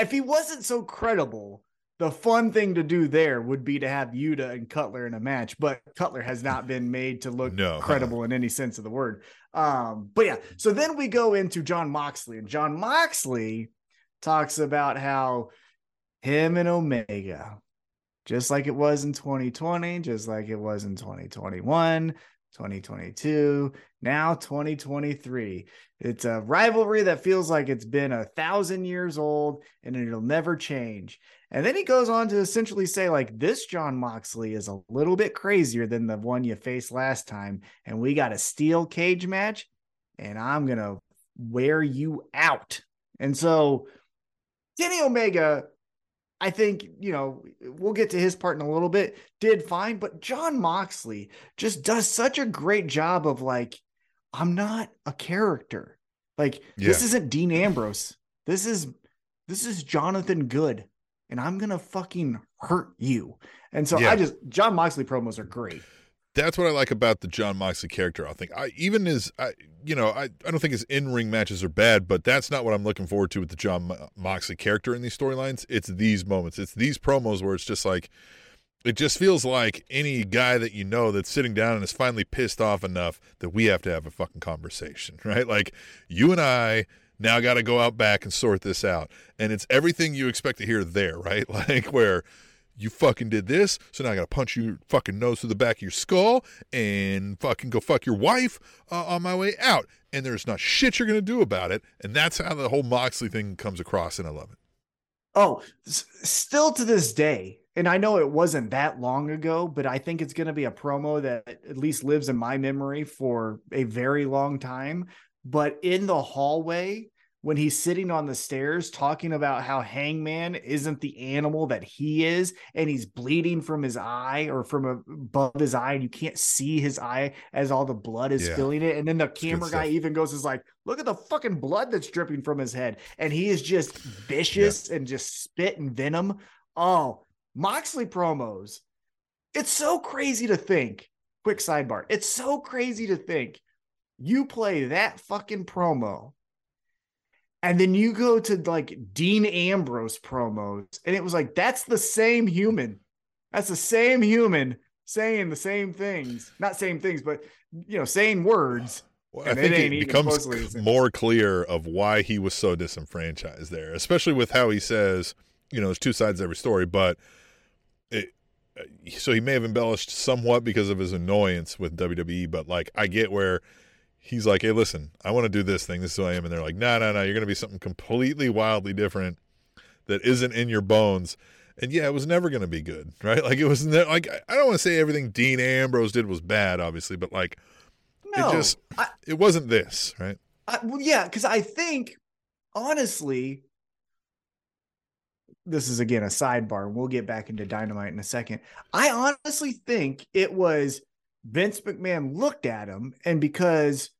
if he wasn't so credible, the fun thing to do there would be to have Yuta and Cutler in a match, but Cutler has not been made to look credible in any sense of the word. But yeah, so then we go into Jon Moxley, and Jon Moxley talks about how him and Omega, just like it was in 2020, just like it was in 2021, 2022, now 2023. It's a rivalry that feels like it's been 1,000 years old and it'll never change. And then he goes on to essentially say, this Jon Moxley is a little bit crazier than the one you faced last time. And we got a steel cage match and I'm going to wear you out. And so Kenny Omega, I think, we'll get to his part in a little bit, did fine, but Jon Moxley just does such a great job of I'm not a character. Like, this isn't Dean Ambrose. This is Jonathan Good, and I'm going to fucking hurt you. And so John Moxley promos are great. That's what I like about the John Moxley character. I think I don't think his in-ring matches are bad, but that's not what I'm looking forward to with the John Moxley character in these storylines. It's these moments. It's these promos where it's just like, it just feels like any guy that you know that's sitting down and is finally pissed off enough that we have to have a fucking conversation, right? Like, you and I now got to go out back and sort this out. And it's everything you expect to hear there, right? Like, where you fucking did this, so now I gotta punch your fucking nose through the back of your skull and fucking go fuck your wife on my way out. And there's not shit you're gonna do about it. And that's how the whole Moxley thing comes across, and I love it. Oh, still to this day, and I know it wasn't that long ago, but I think it's gonna be a promo that at least lives in my memory for a very long time. But in the hallway, when he's sitting on the stairs talking about how Hangman isn't the animal that he is, and he's bleeding from his eye or from above his eye, and you can't see his eye as all the blood is filling it. And then the camera guy even goes, is like, look at the fucking blood that's dripping from his head. And he is just vicious and just spit and venom. Oh, Moxley promos. It's so crazy to think. Quick sidebar. It's so crazy to think you play that fucking promo, and then you go to like Dean Ambrose promos, and it was like, that's the same human. That's the same human saying the same things. Not same things, but, you know, saying words. Well, I think it becomes more clear of why he was so disenfranchised there, especially with how he says, you know, there's two sides to every story, but so he may have embellished somewhat because of his annoyance with WWE, but like, I get where he's like, hey, listen, I want to do this thing. This is who I am. And they're like, no, you're going to be something completely wildly different that isn't in your bones. And yeah, it was never going to be good, right? Like, it was like, I don't want to say everything Dean Ambrose did was bad, obviously, but like, it wasn't this, right? Because I think, honestly, this is again a sidebar. We'll get back into Dynamite in a second. I honestly think it was Vince McMahon looked at him, and because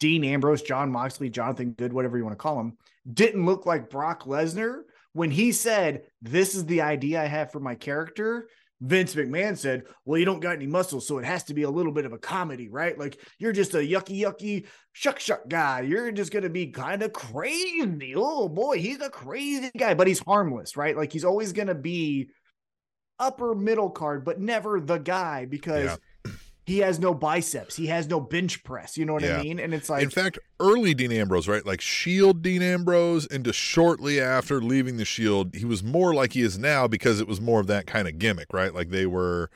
Dean Ambrose, John Moxley, Jonathan Good, whatever you want to call him, didn't look like Brock Lesnar, when he said, this is the idea I have for my character, Vince McMahon said, well, you don't got any muscles, so it has to be a little bit of a comedy, right? Like, you're just a yucky, shuck guy. You're just going to be kind of crazy. Oh, boy, he's a crazy guy, but he's harmless, right? Like, he's always going to be upper middle card, but never the guy, because he has no biceps. He has no bench press. You know what I mean? And it's like, in fact, early Dean Ambrose, right? Like Shield Dean Ambrose, into shortly after leaving the Shield, he was more like he is now, because it was more of that kind of gimmick, right? Like, they were,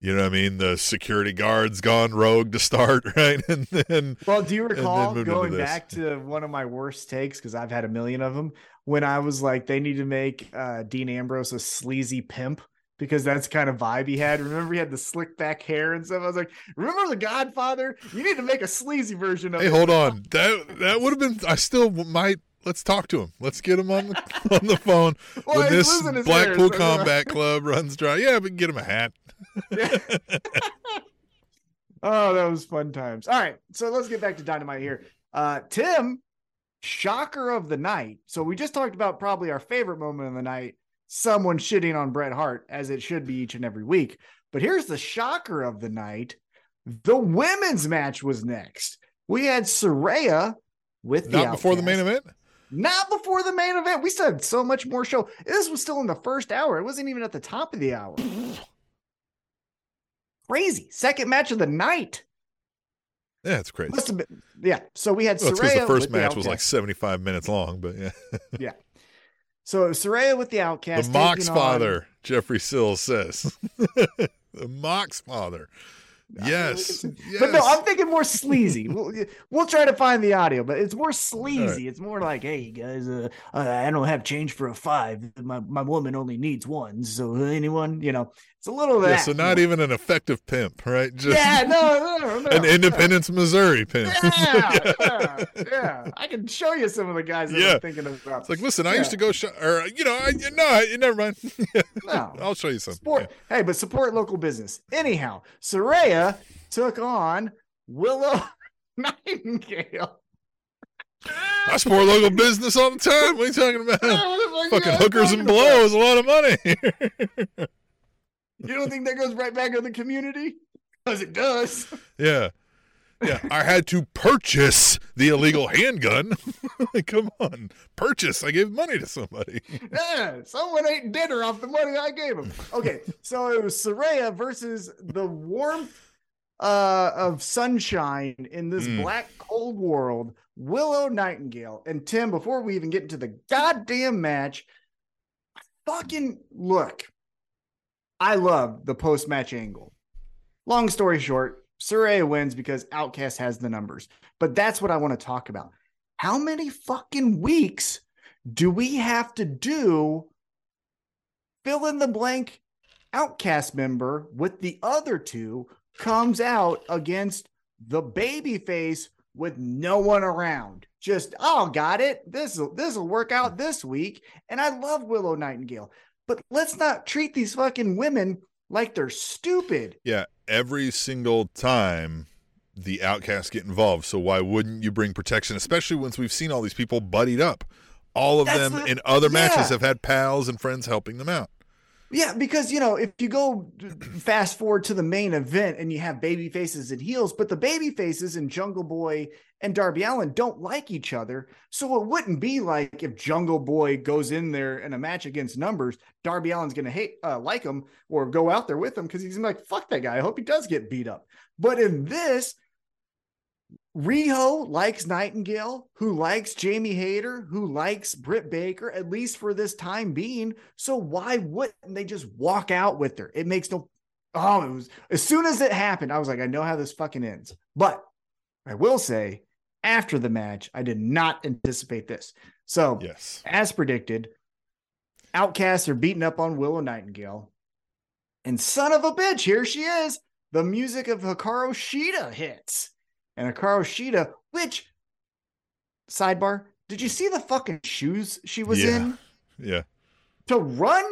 you know what I mean? The security guards gone rogue to start, right? And then, well, do you recall going back to one of my worst takes? Because I've had a million of them, when I was like, they need to make Dean Ambrose a sleazy pimp, because that's the kind of vibe he had. Remember, he had the slick back hair and stuff. I was like, remember The Godfather? You need to make a sleazy version of it. Hey, hold on. That would have been, I still might, let's talk to him. Let's get him on the phone. Well, when this Blackpool Combat Club runs dry. Yeah, but get him a hat. Oh, that was fun times. All right, so let's get back to Dynamite here. Tim, shocker of the night. So we just talked about probably our favorite moment of the night, someone shitting on Bret Hart, as it should be each and every week. But here's the shocker of the night. The women's match was next. We had Soraya with the Outcast. Before the main event? Not before the main event. We still had so much more show. This was still in the first hour. It wasn't even at the top of the hour. Crazy. Second match of the night. Yeah, it's crazy. Must have been, yeah. So we had Soraya. It's because the first match was like 75 minutes long, but yeah. Yeah. So Soraya with the Outcast. The Mox father, Jeffrey Sills says. The Mox father. Yes. But no, I'm thinking more sleazy. We'll try to find the audio, but it's more sleazy. Right. It's more like, hey, guys, I don't have change for a five. My woman only needs one. So anyone, you know, it's a little of that. Yeah, so not even an effective pimp, right? Just an Independence, Missouri pimp. I can show you some of the guys that I'm thinking about. It's like, listen, I used to go, never mind. No. I'll show you some. Hey, but support local business. Anyhow, Soraya took on Willow Nightingale. That's more local business all the time. What are you talking about? Fucking hookers and blow is a lot of money. You don't think that goes right back in the community? Because it does. Yeah. Yeah, I had to purchase the illegal handgun. Like, come on, purchase. I gave money to somebody. Yeah, someone ate dinner off the money I gave him. Okay, so it was Saraya versus the warmth of sunshine in this black, cold world, Willow Nightingale. And Tim, before we even get into the goddamn match, fucking look. I love the post-match angle. Long story short, Saraya wins because Outcast has the numbers. But that's what I want to talk about. How many fucking weeks do we have to do fill in the blank Outcast member with the other two comes out against the babyface with no one around? Just, oh, got it. This'll work out this week. And I love Willow Nightingale. But let's not treat these fucking women like they're stupid. Yeah. Every single time the Outcasts get involved. So why wouldn't you bring protection, especially once we've seen all these people buddied up? All of them in other matches have had pals and friends helping them out. Yeah, because, you know, if you go fast forward to the main event and you have baby faces and heels, but the baby faces and Jungle Boy and Darby Allin don't like each other. So it wouldn't be like if Jungle Boy goes in there in a match against numbers, Darby Allin's going to like him or go out there with him because he's like, fuck that guy. I hope he does get beat up. But in this, Riho likes Nightingale, who likes Jamie Hayter, who likes Britt Baker, at least for this time being. So why wouldn't they just walk out with her? It makes no... Oh, it was... As soon as it happened, I was like, I know how this fucking ends. But I will say, after the match, I did not anticipate this. So, yes, as predicted, Outcasts are beating up on Willow Nightingale. And son of a bitch, here she is. The music of Hikaru Shida hits. And Hikaru Shida, which, sidebar, did you see the fucking shoes she was in? Yeah. To run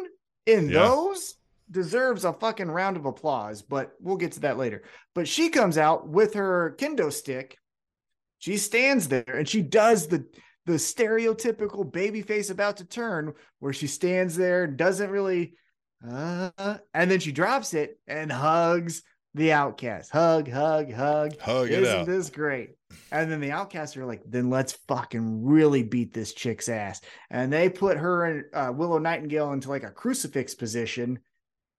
in those deserves a fucking round of applause, but we'll get to that later. But she comes out with her kendo stick. She stands there and she does the stereotypical babyface about to turn, where she stands there and doesn't really, and then she drops it and hugs the Outcast. Hug. Isn't this great? And then the Outcasts are like, then let's fucking really beat this chick's ass. And they put her and Willow Nightingale into like a crucifix position.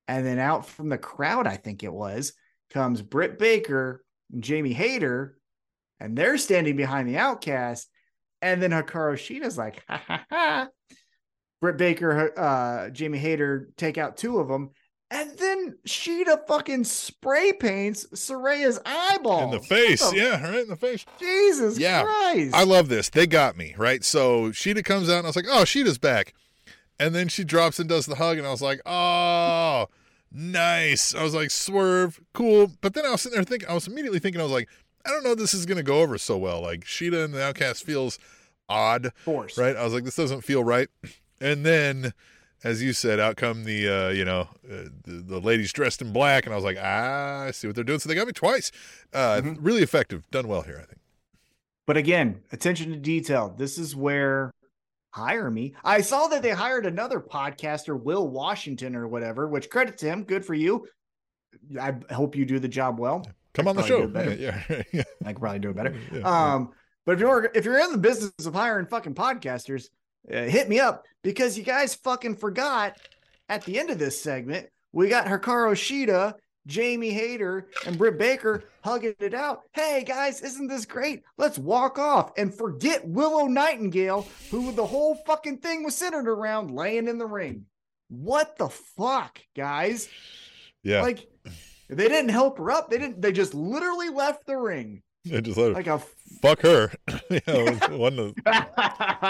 And then out from the crowd, I think it was, comes Britt Baker and Jamie Hayter. And they're standing behind the Outcast. And then Hikaru Shida's like, ha ha ha. Britt Baker, Jamie Hayter take out two of them. And then Shida fucking spray paints Saraya's eyeballs. In the face. Right in the face. Jesus Christ. I love this. They got me, right? So Shida comes out, and I was like, oh, Shida's back. And then she drops and does the hug, and I was like, oh, nice. I was like, swerve, cool. But then I was sitting there thinking, I was like, I don't know if this is going to go over so well. Like, Shida and the Outcast feels odd. Forced. Right? I was like, this doesn't feel right. And then, as you said, out come the ladies dressed in black. And I was like, I see what they're doing. So they got me twice. Really effective. Done well here, I think. But again, attention to detail. This is where hire me. I saw that they hired another podcaster, Will Washington or whatever, which credit to him. Good for you. I hope you do the job well. Come on the show. Yeah. I could probably do it better. Yeah. But if you're in the business of hiring fucking podcasters, hit me up, because you guys fucking forgot at the end of this segment, we got Hikaru Shida, Jamie Hayter, and Britt Baker hugging it out. Hey guys, isn't this great? Let's walk off and forget Willow Nightingale, who the whole fucking thing was centered around laying in the ring. What the fuck, guys? Yeah. Like, they didn't help her up. They just literally left the ring. And just let her, like fuck her.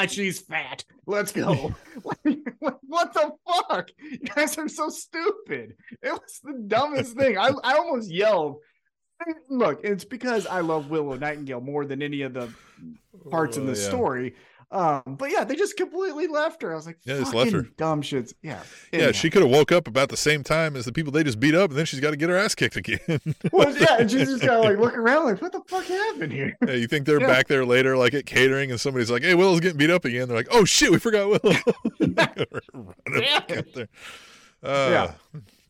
She's fat. Let's go. What the fuck? You guys are so stupid. It was the dumbest thing. I almost yelled. Look, it's because I love Willow Nightingale more than any of the parts in the story. But yeah, they just completely left her. I was like, yeah, just left her. Dumb shits. Yeah. Anyhow. Yeah. She could have woke up about the same time as the people they just beat up, and then she's got to get her ass kicked again. Well, yeah. And she's just got to like look around like, what the fuck happened here? Yeah, you think they're back there later, like at catering, and somebody's like, hey, Willow's getting beat up again. They're like, oh shit, we forgot Willow.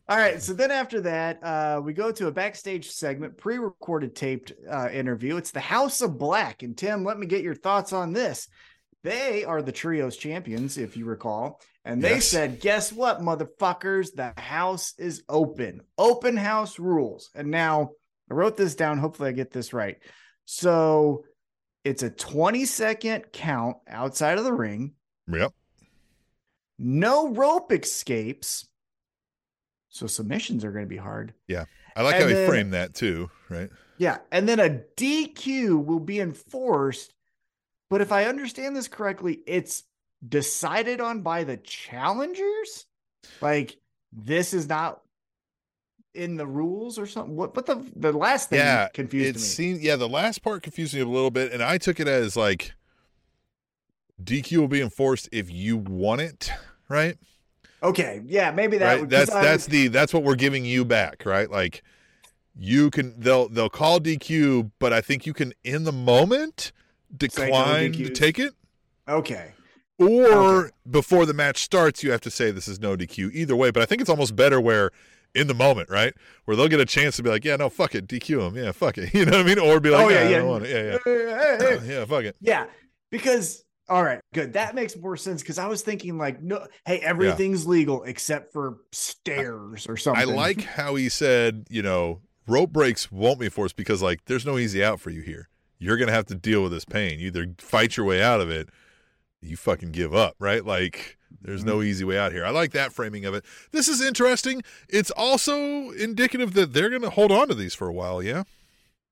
All right. So then after that, we go to a backstage segment, pre-recorded taped interview. It's the House of Black. And Tim, let me get your thoughts on this. They are the trios champions, if you recall. And they said, guess what, motherfuckers? The house is open. Open house rules. And now I wrote this down. Hopefully I get this right. So it's a 20-second count outside of the ring. Yep. No rope escapes. So submissions are going to be hard. Yeah. I like how they frame that too, right? Yeah. And then a DQ will be enforced. But if I understand this correctly, it's decided on by the challengers. Like, this is not in the rules or something. What? But the last thing confused me. The last part confused me a little bit. And I took it as like DQ will be enforced if you want it, right? Okay, yeah, maybe that. Right? Would, that's what we're giving you back, right? Like you can, they'll call DQ, but I think you can in the moment decline to take it. Okay. Or before the match starts, you have to say this is no DQ. Either way, but I think it's almost better where in the moment, right, where they'll get a chance to be like, yeah, no, fuck it, DQ him, yeah, fuck it, you know what I mean? Or be like, I don't want it, yeah, fuck it, yeah, because. All right, good. That makes more sense because I was thinking like, no, hey, everything's legal except for stairs or something. I like how he said, you know, rope breaks won't be forced because like there's no easy out for you here. You're going to have to deal with this pain. You either fight your way out of it, you fucking give up, right? Like there's no easy way out here. I like that framing of it. This is interesting. It's also indicative that they're going to hold on to these for a while, yeah?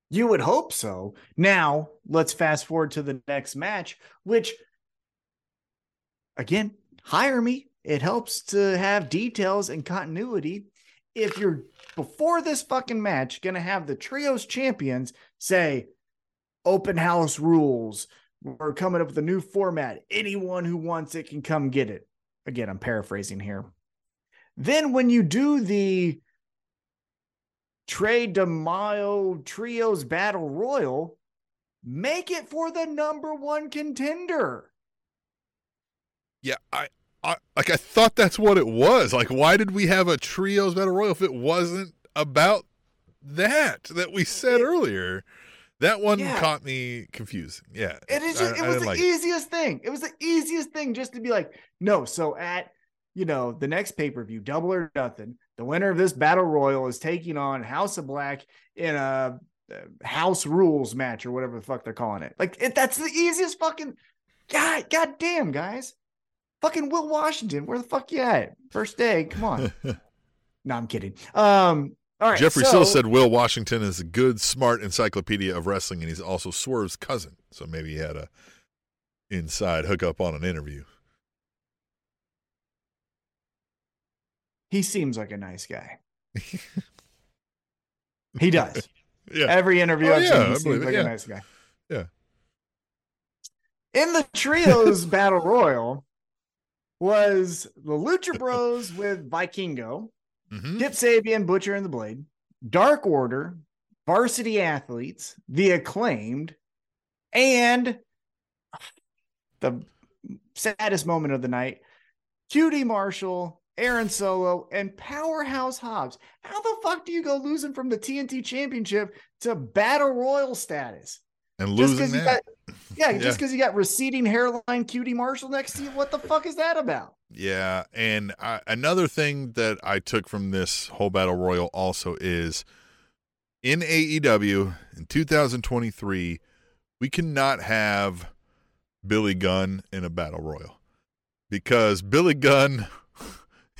You would hope so. Now, let's fast forward to the next match, which, again, hire me. It helps to have details and continuity. If you're, before this fucking match, going to have the trios champions say, open house rules. We're coming up with a new format. Anyone who wants it can come get it. Again, I'm paraphrasing here. Then when you do the Trey DeMaio Trios Battle Royal, make it for the number one contender. Yeah, I like. I thought that's what it was. Like, why did we have a Trios Battle Royal if it wasn't about that we said earlier? That one caught me confused. Yeah, and it was the easiest thing. It was the easiest thing just to be like, no. So at the next pay-per-view, Double or Nothing, the winner of this battle royal is taking on House of Black in a house rules match or whatever the fuck they're calling it. Like that's the easiest fucking God damn guys. Fucking Will Washington. Where the fuck you at? First day. Come on. No, I'm kidding. All right. Jeffrey Sill said Will Washington is a good, smart encyclopedia of wrestling. And he's also Swerve's cousin. So maybe he had a inside hookup on an interview. He seems like a nice guy. He does. Yeah. Every interview I've seen, he seems like a nice guy. Yeah. In the trios battle royal was the Lucha Bros with Vikingo, Kip Sabian, Butcher and the Blade, Dark Order, Varsity Athletes, the Acclaimed, and the saddest moment of the night, Cutie Marshall, Aaron Solo, and Powerhouse Hobbs. How the fuck do you go losing from the TNT Championship to Battle Royal status? And losing that? Just because you got receding hairline Cutie Marshall next to you? What the fuck is that about? Yeah, and another thing that I took from this whole Battle Royal also is in AEW in 2023, we cannot have Billy Gunn in a Battle Royal because Billy Gunn...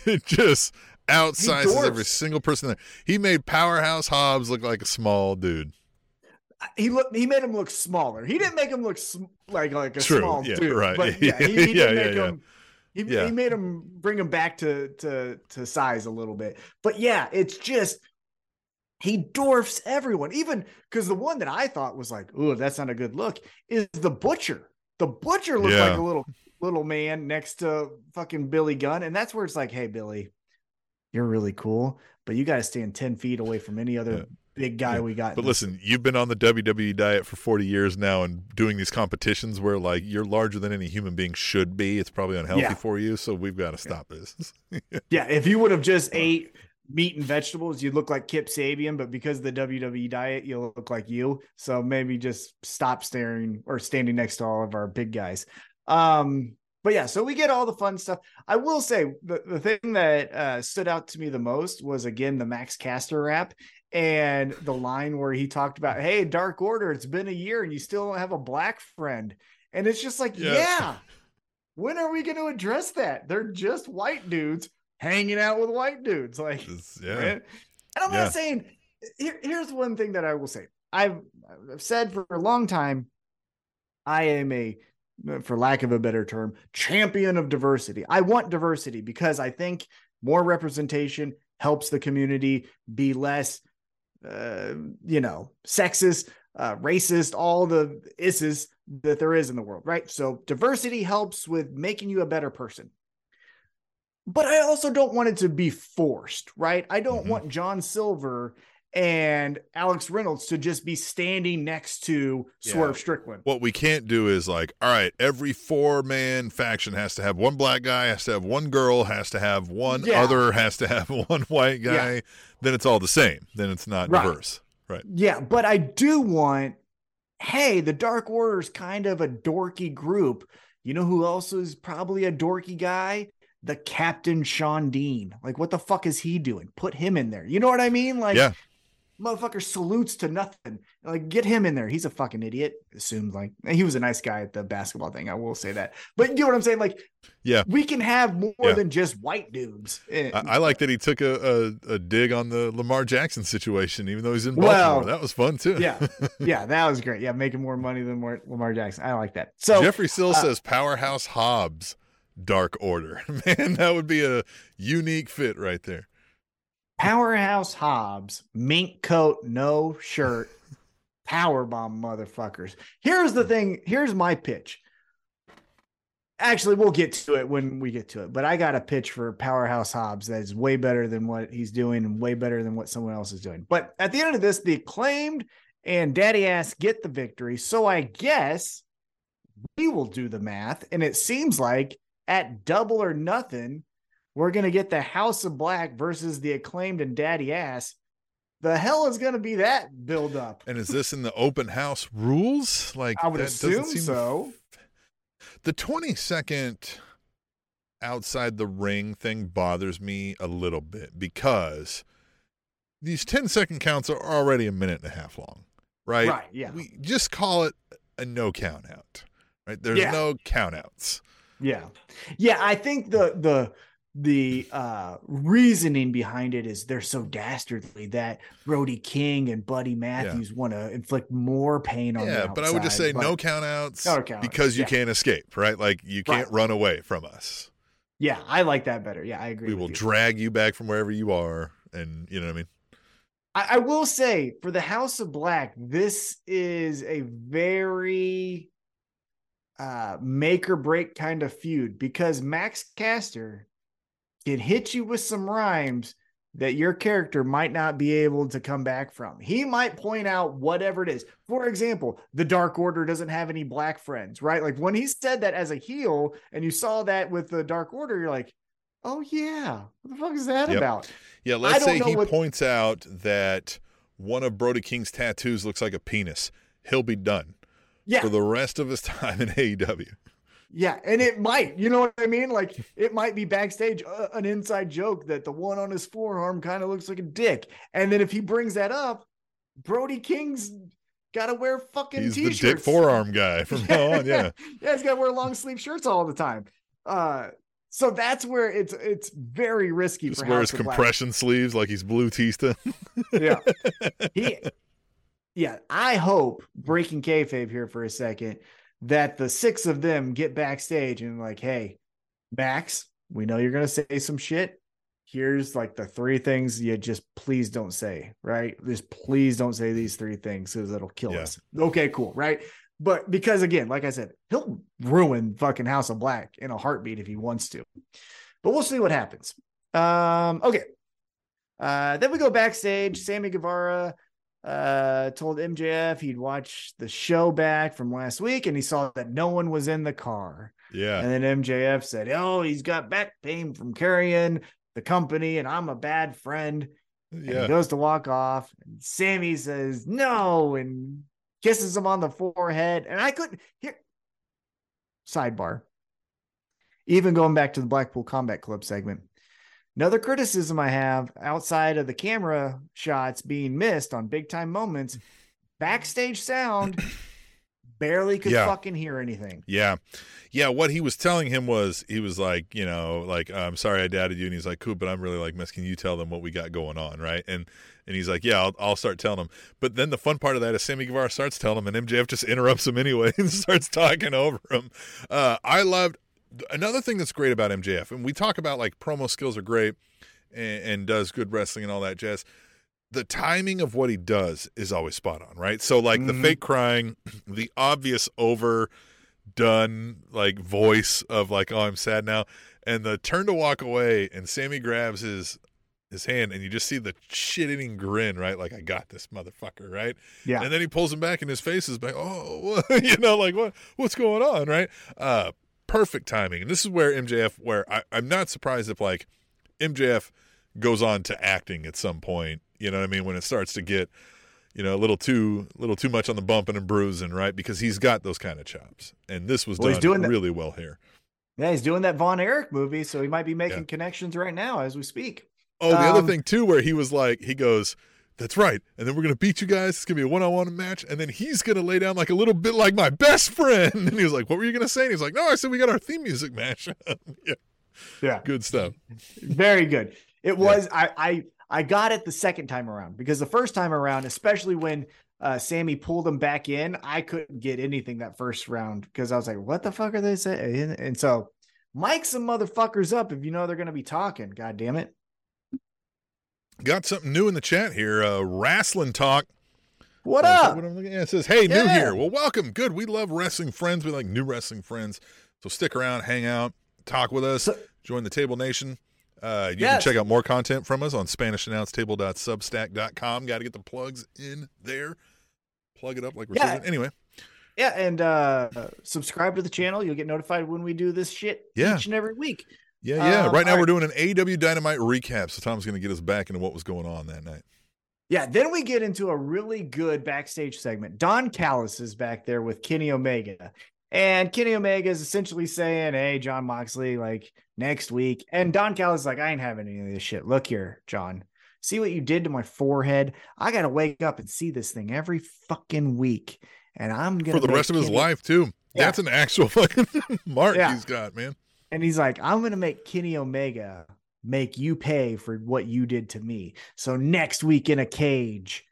It just outsizes every single person there. He made Powerhouse Hobbs look like a small dude. He made him look smaller. He didn't make him look like a small dude. Right. But he made him bring him back to size a little bit. But yeah, it's just he dwarfs everyone. Even because the one that I thought was like, ooh, that's not a good look, is the Butcher. The Butcher looked like a little man next to fucking Billy Gunn. And that's where it's like, hey, Billy, you're really cool, but you got to stand 10 feet away from any other big guy we got. But listen, you've been on the WWE diet for 40 years now and doing these competitions where like you're larger than any human being should be. It's probably unhealthy for you. So we've got to stop this. If you would have just ate meat and vegetables, you'd look like Kip Sabian, but because of the WWE diet, you'll look like you. So maybe just stop staring or standing next to all of our big guys. But yeah, so we get all the fun stuff. I will say the thing that stood out to me the most was, again, the Max Caster rap and the line where he talked about, hey, Dark Order, it's been a year and you still don't have a black friend. And it's just like, when are we going to address that? They're just white dudes hanging out with white dudes. Like, and I'm not saying, here's one thing that I will say. I've said for a long time, I am a, for lack of a better term, champion of diversity. I want diversity because I think more representation helps the community be less, sexist, racist, all the isses that there is in the world, right? So diversity helps with making you a better person. But I also don't want it to be forced, right? I don't want John Silver and Alex Reynolds to just be standing next to Swerve Strickland. What we can't do is like, all right, every 4-man faction has to have one black guy, has to have one girl, has to have one other, has to have one white guy. Yeah. Then it's all the same. Then it's not diverse. Right. Yeah. But I do want, hey, the Dark Order is kind of a dorky group. You know who else is probably a dorky guy? The Captain Sean Dean. Like, what the fuck is he doing? Put him in there. You know what I mean? Like, motherfucker salutes to nothing. Like, get him in there. He's a fucking idiot. Assumed, like, he was a nice guy at the basketball thing. I will say that. But you know what I'm saying? Like, we can have more than just white dudes. I like that he took a dig on the Lamar Jackson situation, even though he's in Baltimore. Well, that was fun too. That was great. Yeah, making more money than Lamar Jackson. I like that. So Jeffrey Sill says Powerhouse Hobbs, Dark Order. Man, that would be a unique fit right there. Powerhouse Hobbs, mink coat, no shirt, powerbomb motherfuckers. Here's the thing. Here's my pitch. Actually, we'll get to it when we get to it, but I got a pitch for Powerhouse Hobbs that is way better than what he's doing and way better than what someone else is doing. But at the end of this, the Acclaimed and Daddy Ass get the victory. So I guess we will do the math. And it seems like at Double or Nothing, we're going to get the House of Black versus the Acclaimed and Daddy Ass. The hell is going to be that build up? And is this in the open house rules? Like, I would assume so. The 22nd outside the ring thing bothers me a little bit because these 10-second counts are already a minute and a half long, right? Right, yeah. We just call it a no count out, right? There's no count outs. Yeah. Yeah, I think the reasoning behind it is they're so dastardly that Brody King and Buddy Matthews want to inflict more pain on the outside, but I would just say no countouts because you can't escape, right? Like you can't run away from us. Yeah, I like that better. Yeah, I agree. We will drag you back from wherever you are, and you know what I mean? I will say for the House of Black, this is a very make or break kind of feud because Max Caster can hit you with some rhymes that your character might not be able to come back from. He might point out whatever it is. For example, the Dark Order doesn't have any black friends, right? Like when he said that as a heel and you saw that with the Dark Order, you're like, oh yeah, what the fuck is that about? Yeah, let's say he points out that one of Brody King's tattoos looks like a penis. He'll be done for the rest of his time in AEW. Yeah, and it might, you know what I mean? Like, it might be backstage an inside joke that the one on his forearm kind of looks like a dick. And then if he brings that up, Brody King's got to wear fucking t-shirts. He's the dick forearm guy from now on, yeah, he's got to wear long sleeve shirts all the time. So that's where it's very risky. Just wear his compression sleeves like he's Blue Tista. I hope, breaking kayfabe here for a second, that the six of them get backstage and like, hey, Max, we know you're going to say some shit. Here's like the three things you just please don't say, right? Just please don't say these three things because it'll kill us. Okay, cool. Right. But because, again, like I said, he'll ruin fucking House of Black in a heartbeat if he wants to. But we'll see what happens. Okay. Then we go backstage. Sammy Guevara told MJF he'd watch the show back from last week, and he saw that no one was in the car. Yeah. And then MJF said, oh, he's got back pain from carrying the company, and I'm a bad friend. Yeah. And he goes to walk off, and Sammy says, no, and kisses him on the forehead. And I couldn't hear. Sidebar. Even going back to the Blackpool Combat Club segment, another criticism I have outside of the camera shots being missed on big time moments, backstage sound barely could fucking hear anything. Yeah. Yeah. What he was telling him was, he was like, you know, like, I'm sorry I doubted you. And he's like, cool, but I'm really like, miss, can you tell them what we got going on? Right. And he's like, yeah, I'll start telling him. But then the fun part of that is Sammy Guevara starts telling him, and MJF just interrupts him anyway and starts talking over him. I loved another thing that's great about MJF, and we talk about like promo skills are great and does good wrestling and all that jazz. The timing of what he does is always spot on, right? So like the fake crying, the obvious overdone like voice of like, oh, I'm sad now. And the turn to walk away and Sammy grabs his hand, and you just see the shit-eating grin, right? Like, I got this motherfucker, right? Yeah. And then he pulls him back, and his face is like, oh, you know, like, what's going on, right? Perfect timing. And this is where MJF, where I'm not surprised if, like, MJF goes on to acting at some point, you know what I mean, when it starts to get, you know, a little too much on the bumping and bruising, right? Because he's got those kind of chops. And this was done really well here. Yeah, he's doing that Von Erich movie, so he might be making connections right now as we speak. Oh, the other thing, too, where he was like, he goes, that's right, and then we're going to beat you guys. It's going to be a one-on-one match, and then he's going to lay down like a little bit like my best friend. And he was like, what were you going to say? And he's like, no, I said we got our theme music match. Yeah. Good stuff. Very good. It was, I got it the second time around, because the first time around, especially when Sammy pulled him back in, I couldn't get anything that first round because I was like, what the fuck are they saying? And so mic some motherfuckers up if you know they're going to be talking. God damn it. Got something new in the chat here. Wrestling Talk. What up? What I'm looking at. It says, hey, new here. Well, welcome. Good. We love wrestling friends. We like new wrestling friends. So stick around, hang out, talk with us, join the Table Nation. You can check out more content from us on SpanishAnnounceTable.substack.com. Got to get the plugs in there. Plug it up like we're saying. Anyway. Yeah, and subscribe to the channel. You'll get notified when we do this shit each and every week. Yeah. Right now we're doing an AEW Dynamite recap, so Tom's going to get us back into what was going on that night. Yeah, then we get into a really good backstage segment. Don Callis is back there with Kenny Omega, and Kenny Omega is essentially saying, hey, John Moxley, like, next week. And Don Callis is like, I ain't having any of this shit. Look here, John. See what you did to my forehead? I got to wake up and see this thing every fucking week. And I'm going to... For the rest of his life, too. Yeah. That's an actual fucking mark he's got, man. And he's like, I'm going to make Kenny Omega make you pay for what you did to me. So next week in a cage.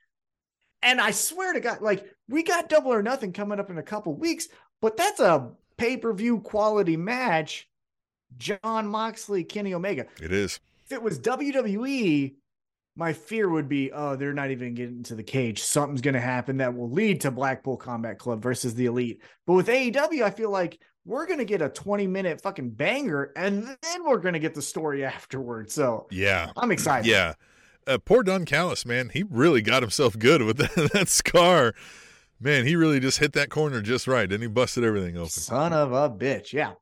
And I swear to God, like, we got Double or Nothing coming up in a couple weeks, but that's a pay-per-view quality match. John Moxley, Kenny Omega. It is. If it was WWE, my fear would be, oh, they're not even getting to the cage. Something's going to happen that will lead to Blackpool Combat Club versus the Elite. But with AEW, I feel like we're going to get a 20-minute fucking banger, and then we're going to get the story afterwards. So I'm excited. Yeah. Poor Don Callis, man. He really got himself good with that scar. Man, he really just hit that corner just right. Didn't he? Busted everything open. Son of a bitch. Yeah.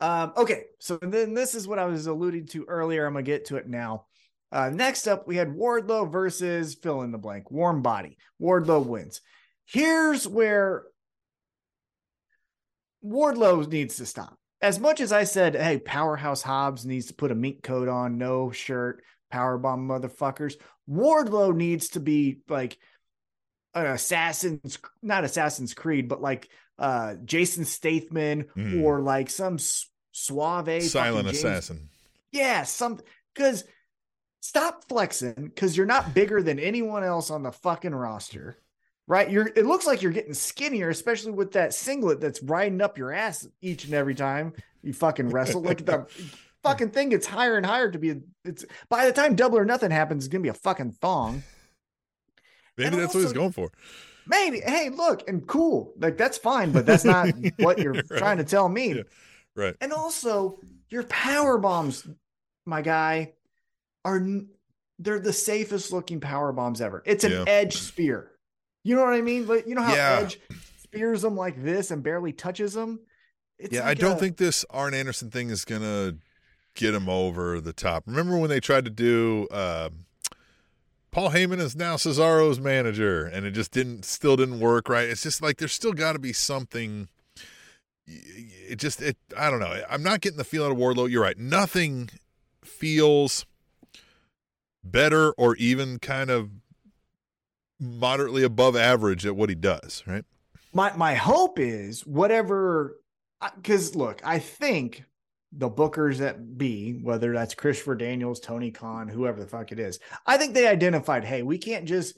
Okay. So then this is what I was alluding to earlier. I'm going to get to it now. Next up, we had Wardlow versus fill in the blank, Warm Body. Wardlow wins. Here's where Wardlow needs to stop. As much as I said, hey, Powerhouse Hobbs needs to put a mink coat on, no shirt, powerbomb motherfuckers. Wardlow needs to be like an Assassin's Creed, but like Jason Statham or like some suave silent assassin. Yeah, because stop flexing, because you're not bigger than anyone else on the fucking roster. Right, it looks like you're getting skinnier, especially with that singlet that's riding up your ass each and every time you fucking wrestle. Like the fucking thing gets higher and higher it's by the time Double or Nothing happens, it's gonna be a fucking thong. Maybe that's what he's going for. man, hey, look, and cool. Like, that's fine, but that's not what you're right. trying to tell me. Yeah. Right. And also, your power bombs, my guy, they're the safest looking power bombs ever. It's an edge spear. You know what I mean? Like, you know how Edge spears them like this and barely touches them? It's I don't think this Arn Anderson thing is going to get him over the top. Remember when they tried to do Paul Heyman is now Cesaro's manager, and it just still didn't work right? It's just like there's still got to be something. It I don't know. I'm not getting the feel out of Wardlow. You're right. Nothing feels better or even kind of moderately above average at what he does, right? My hope is whatever, because look, I think the bookers that be, whether that's Christopher Daniels, Tony Khan, whoever the fuck it is, I think they identified, hey, we can't just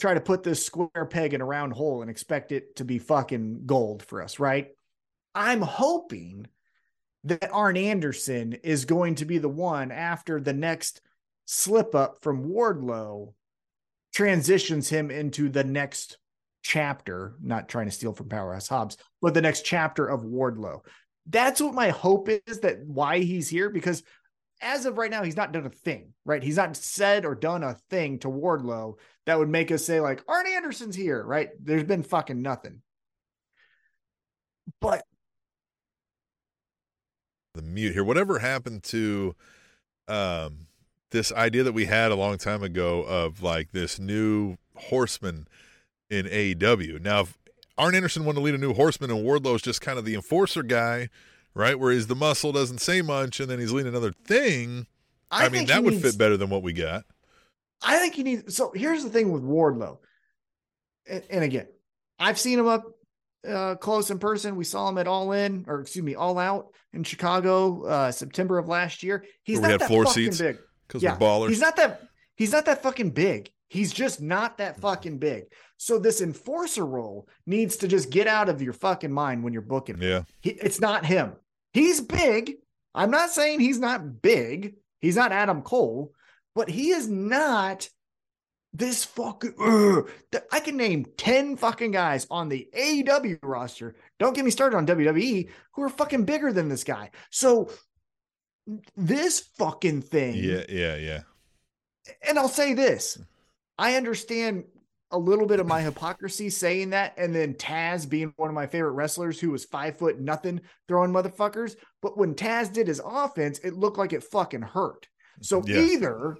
try to put this square peg in a round hole and expect it to be fucking gold for us, right? I'm hoping that Arn Anderson is going to be the one after the next slip up from Wardlow transitions him into the next chapter, not trying to steal from Powerhouse Hobbs, but the next chapter of Wardlow. That's what my hope is, that why he's here, because as of right now, he's not done a thing, right? He's not said or done a thing to Wardlow that would make us say, like, Arn Anderson's here, right? There's been fucking nothing. But the mute here, whatever happened to this idea that we had a long time ago of like this new horseman in AEW. Now, if Arn Anderson wanted to lead a new horseman and Wardlow is just kind of the enforcer guy, right? Where he's the muscle, doesn't say much, and then he's leading another thing. I mean, that would fit better than what we got. I think he needs. So here's the thing with Wardlow. And again, I've seen him up close in person. We saw him at All Out in Chicago, September of last year. He's not that fucking big. Because we're ballers. He's not that fucking big. He's just not that fucking big. So this enforcer role needs to just get out of your fucking mind when you're booking him. Yeah. It's not him. He's big. I'm not saying he's not big. He's not Adam Cole, but he is not this fucking... I can name 10 fucking guys on the AEW roster. Don't get me started on WWE, who are fucking bigger than this guy. So this fucking thing. Yeah. And I'll say this. I understand a little bit of my hypocrisy saying that, and then Taz being one of my favorite wrestlers who was 5 foot nothing throwing motherfuckers. But when Taz did his offense, it looked like it fucking hurt. So either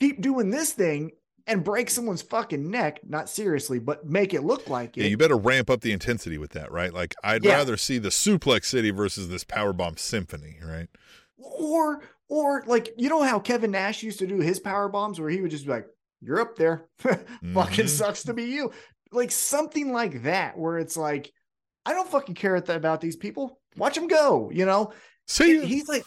keep doing this thing and break someone's fucking neck, not seriously, but make it look like it. Yeah, you better ramp up the intensity with that, right? Like, I'd rather see the Suplex City versus this Powerbomb Symphony, right? Or like, you know how Kevin Nash used to do his power bombs, where he would just be like, you're up there. Fucking sucks to be you. Like something like that, where it's like, I don't fucking care about these people. Watch them go, you know? See, he's like,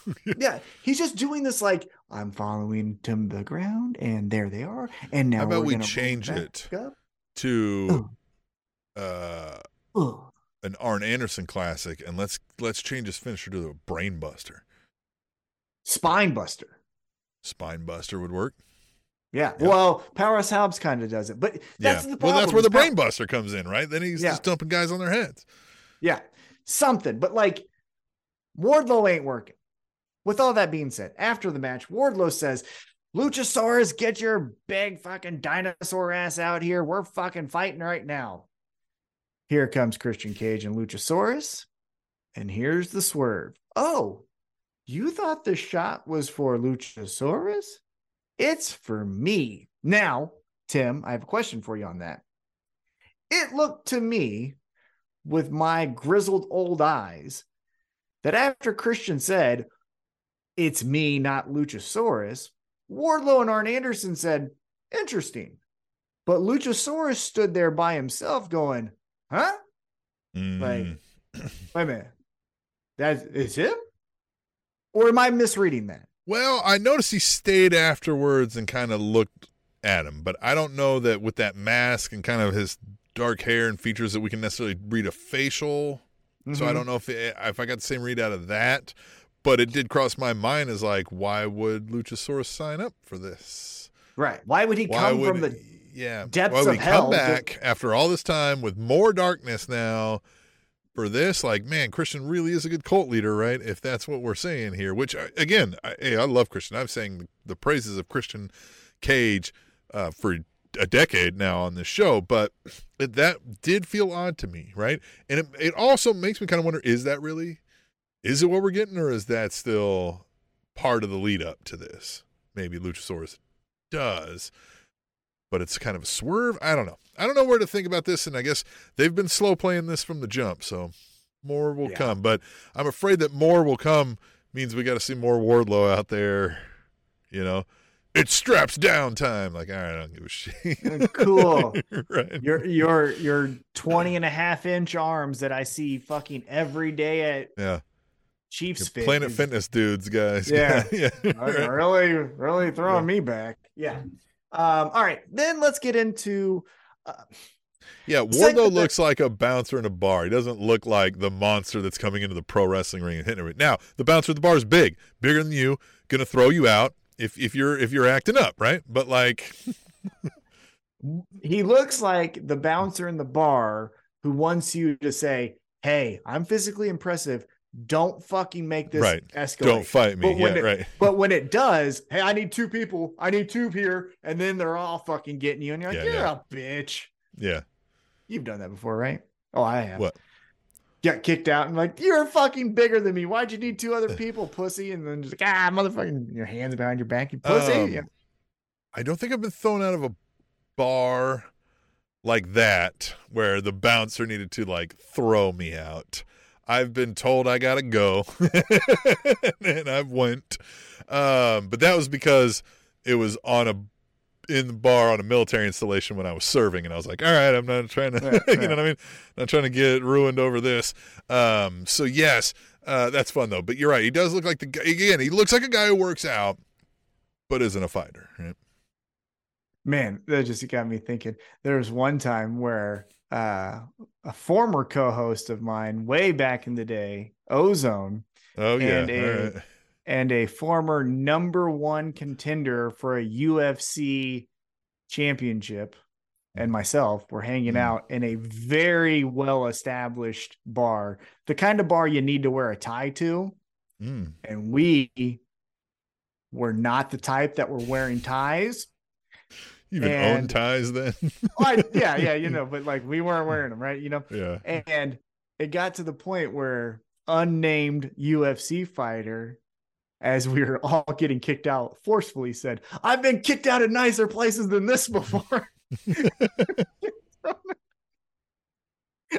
he's just doing this like, I'm following Tim to the ground, and there they are. And now how about we change it to an Arn Anderson classic, and let's change his finisher to a brain buster. Spine buster would work. Yeah. Well, Powerhouse Hobbs kind of does it, but that's the problem. Well, that's where the brain buster comes in, right? Then he's just dumping guys on their heads. Yeah, something. But like, Wardlow ain't working. With all that being said, after the match, Wardlow says, "Luchasaurus, get your big fucking dinosaur ass out here. We're fucking fighting right now." Here comes Christian Cage and Luchasaurus, and here's the swerve. Oh. You thought the shot was for Luchasaurus? It's for me. Now, Tim, I have a question for you on that. It looked to me, with my grizzled old eyes, that after Christian said, it's me, not Luchasaurus, Wardlow and Arn Anderson said, interesting. But Luchasaurus stood there by himself going, huh? Like, wait a minute. It's him? Or am I misreading that? Well, I noticed he stayed afterwards and kind of looked at him, but I don't know that with that mask and kind of his dark hair and features that we can necessarily read a facial. Mm-hmm. So I don't know if I got the same read out of that, but it did cross my mind as like, why would Luchasaurus sign up for this? Right. Why would he come from the yeah. Depths well, we of come hell. Back after all this time with more darkness now for this. Like, man, Christian really is a good cult leader, right? If that's what we're saying here, which again, I love Christian. I'm saying the praises of Christian Cage for a decade now on this show, but that did feel odd to me, right? And it also makes me kind of wonder, is it what we're getting, or is that still part of the lead up to this? Maybe Luchasaurus does, but it's kind of a swerve. I don't know where to think about this, and I guess they've been slow playing this from the jump, so more will come, but I'm afraid that more will come means we got to see more Wardlow out there, you know. It's straps down time. Like, all right, I don't give a shit. Cool. Right. Your 20 and a half inch arms that I see fucking every day at Chiefs Fit. Planet Fitness dudes, guys. Yeah. Right. Really throwing me back. Yeah. All right. Then let's get into... Wardlow looks like a bouncer in a bar. He doesn't look like the monster that's coming into the pro wrestling ring and hitting it. Now, the bouncer at the bar is bigger than you, going to throw you out. If you're acting up, right? But like, he looks like the bouncer in the bar who wants you to say, "Hey, I'm physically impressive. Don't fucking make this escalate. Don't fight me." But when it does, hey, I need two people. I need two here, and then they're all fucking getting you, and you're like, "You're a bitch." Yeah, you've done that before, right? Oh, I have. What? Got kicked out and like, you're fucking bigger than me. Why'd you need two other people, pussy? And then just like, motherfucking, your hands behind your back, you pussy. I don't think I've been thrown out of a bar like that where the bouncer needed to like throw me out. I've been told I gotta go, and I went. But that was because it was in the bar on a military installation when I was serving, and I was like, all right, I'm not trying to, you know what I mean? Not trying to get ruined over this. So yes, that's fun though, but you're right. He does look like the guy, again, he looks like a guy who works out, but isn't a fighter. Right? Man, that just got me thinking. There was one time where, a former co-host of mine way back in the day, Ozone. Oh yeah. And a former number one contender for a UFC championship and myself were hanging out in a very well-established bar, the kind of bar you need to wear a tie to. Mm. And we were not the type that were wearing ties. You even own ties then? But like we weren't wearing them, right? You know? Yeah. And it got to the point where unnamed UFC fighter, as we were all getting kicked out, forcefully said, "I've been kicked out of nicer places than this before."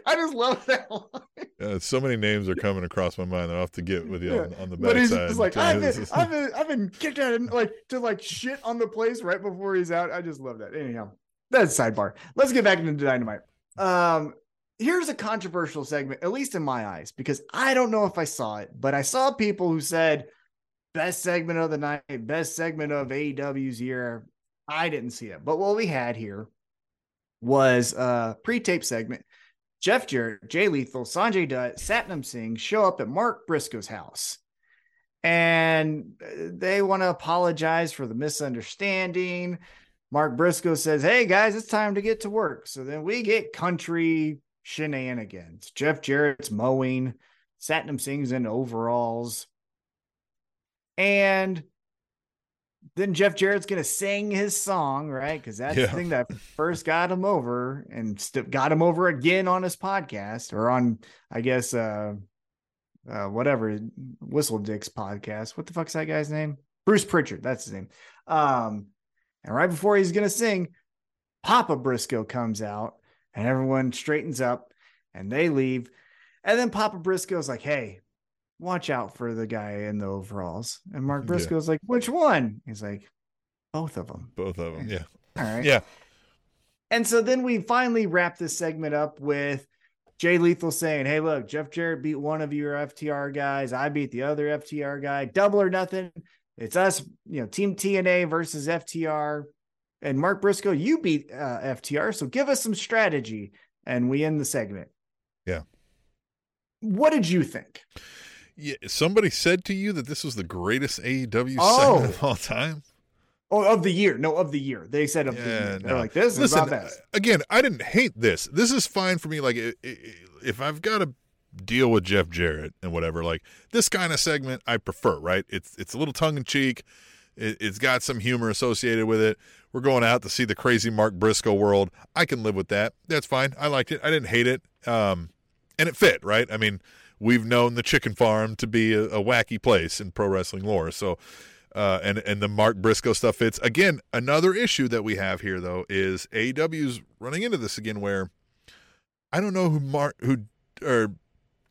I just love that line. Yeah, so many names are coming across my mind. I'll have to get with you on the backside. But he's just like, I've been kicked out of, like, to like shit on the place right before he's out. I just love that. Anyhow, that's sidebar. Let's get back into Dynamite. Here's a controversial segment, at least in my eyes, because I don't know if I saw it, but I saw people who said, best segment of the night, best segment of AEW's year. I didn't see it. But what we had here was a pre-tape segment. Jeff Jarrett, Jay Lethal, Sanjay Dutt, Satnam Singh show up at Mark Briscoe's house. And they want to apologize for the misunderstanding. Mark Briscoe says, "Hey, guys, it's time to get to work." So then we get country shenanigans. Jeff Jarrett's mowing. Satnam Singh's in overalls. And then Jeff Jarrett's going to sing his song, right? Because that's the thing that first got him over, and got him over again on his podcast, or on, I guess, whatever, Whistle Dick's podcast. What the fuck's that guy's name? Bruce Pritchard. That's his name. And right before he's going to sing, Papa Briscoe comes out and everyone straightens up and they leave. And then Papa Briscoe's like, "Hey, watch out for the guy in the overalls." And Mark Briscoe's like, "Which one?" He's like, Both of them. Yeah. All right. Yeah. And so then we finally wrap this segment up with Jay Lethal saying, "Hey, look, Jeff Jarrett beat one of your FTR guys. I beat the other FTR guy. Double or nothing. It's us, you know, Team TNA versus FTR. And Mark Briscoe, you beat FTR. So give us some strategy." And we end the segment. Yeah. What did you think? Yeah, somebody said to you that this was the greatest AEW segment of all time. Oh, of the year. No, of the year. They said of the year. They're like, this is not best. Again, I didn't hate this. This is fine for me. Like, if I've got to deal with Jeff Jarrett and whatever, like, this kind of segment I prefer, right? It's a little tongue-in-cheek. It's got some humor associated with it. We're going out to see the crazy Mark Briscoe world. I can live with that. That's fine. I liked it. I didn't hate it. And it fit, right? I mean, we've known the chicken farm to be a wacky place in pro wrestling lore. So, and the Mark Briscoe stuff fits. Again, another issue that we have here, though, is AEW's running into this again, where I don't know who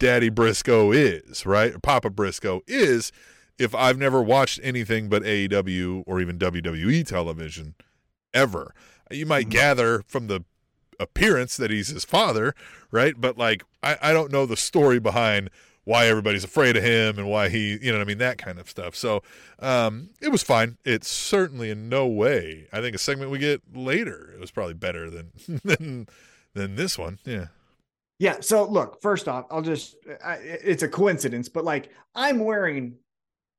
Daddy Briscoe is, right? Or Papa Briscoe is, if I've never watched anything but AEW or even WWE television ever. You might gather from the appearance that he's his father, right? But, like, I don't know the story behind why everybody's afraid of him and why he, you know what I mean, that kind of stuff. So it was fine. It's certainly in no way, I think, a segment we get later, it was probably better than this one. Yeah. So look, first off, I'll just, it's a coincidence, but, like, I'm wearing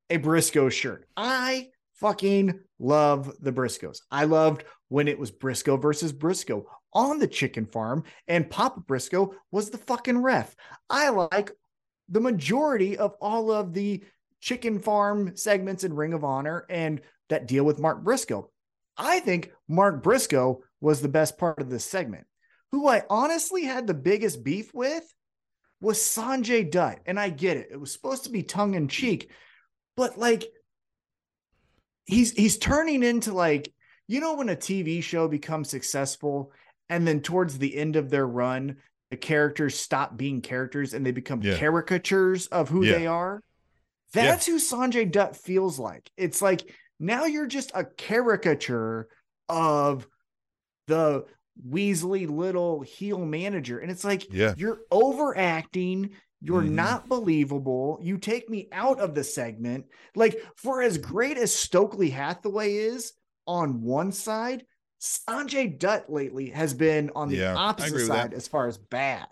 a Briscoe shirt. I fucking love the Briscoes. I loved when it was Briscoe versus Briscoe on the chicken farm and Papa Briscoe was the fucking ref. I like the majority of all of the chicken farm segments in Ring of Honor and that deal with Mark Briscoe. I think Mark Briscoe was the best part of this segment. Who I honestly had the biggest beef with was Sanjay Dutt. And I get it. It was supposed to be tongue in cheek, but, like, he's turning into, like, you know, when a TV show becomes successful and then towards the end of their run, the characters stop being characters and they become caricatures of who they are. That's who Sanjay Dutt feels like. It's like, now you're just a caricature of the Weasley little heel manager. And it's like, you're overacting. You're not believable. You take me out of the segment. Like, for as great as Stokely Hathaway is on one side, Sanjay Dutt lately has been on the opposite side as far as bad.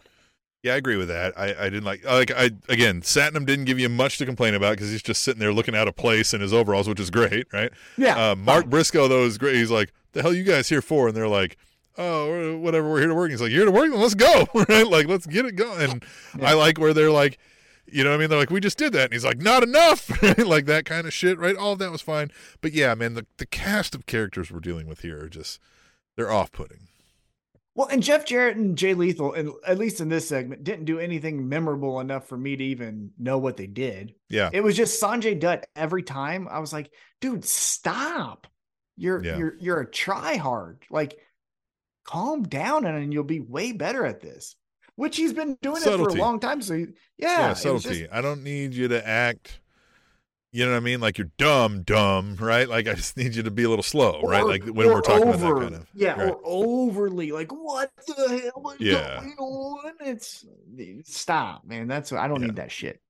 Yeah, I agree with that. I didn't like I again, Satnam didn't give you much to complain about because he's just sitting there looking out of place in his overalls, which is great, right? Yeah. Mark Briscoe, though, is great. He's like, the hell are you guys here for? And they're like, oh, whatever, we're here to work. He's like, you're to work? Let's go, right? Like, let's get it going. And I like where they're like, you know what I mean? They're like, we just did that. And he's like, not enough, right? Like, that kind of shit, right? All of that was fine. But yeah, man, the cast of characters we're dealing with here are just, they're off-putting. Well, and Jeff Jarrett and Jay Lethal, and at least in this segment, didn't do anything memorable enough for me to even know what they did. Yeah. It was just Sanjay Dutt every time. I was like, dude, stop. You're a tryhard. Like, calm down and you'll be way better at this. Which he's been doing it for a long time. So subtlety. I don't need you to act, you know what I mean? Like, you're dumb, right? Like, I just need you to be a little slow, right? Like, when we're talking about that kind of. Yeah, right. Or overly. Like, what the hell is going on? Stop, man. That's what, I don't need that shit.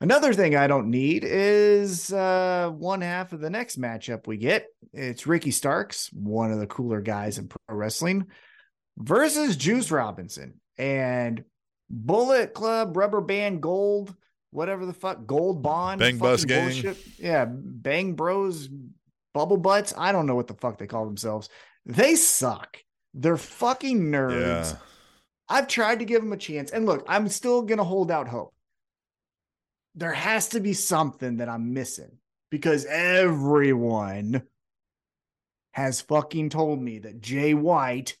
Another thing I don't need is one half of the next matchup we get. It's Ricky Starks, one of the cooler guys in pro wrestling, versus Juice Robinson. And Bullet Club, Rubber Band Gold, whatever the fuck, Gold Bond, Bang Bus Gang, bullshit. Yeah, Bang Bros, Bubble Butts, I don't know what the fuck they call themselves. They suck. They're fucking nerds. Yeah. I've tried to give them a chance, and look, I'm still gonna hold out hope. There has to be something that I'm missing because everyone has fucking told me that Jay White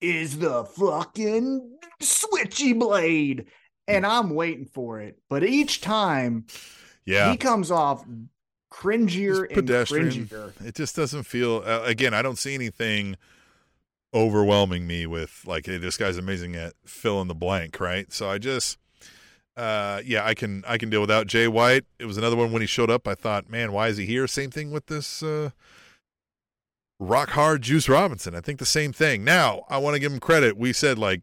is the fucking switchy blade, and I'm waiting for it. But each time he comes off cringier and cringier. It just doesn't feel, again, I don't see anything overwhelming me with, like, hey, this guy's amazing at fill in the blank, right? So I just, I can deal without Jay White. It was another one when he showed up, I thought, man, why is he here? Same thing with this, Rock Hard Juice Robinson. I think the same thing. Now, I want to give him credit. We said, like,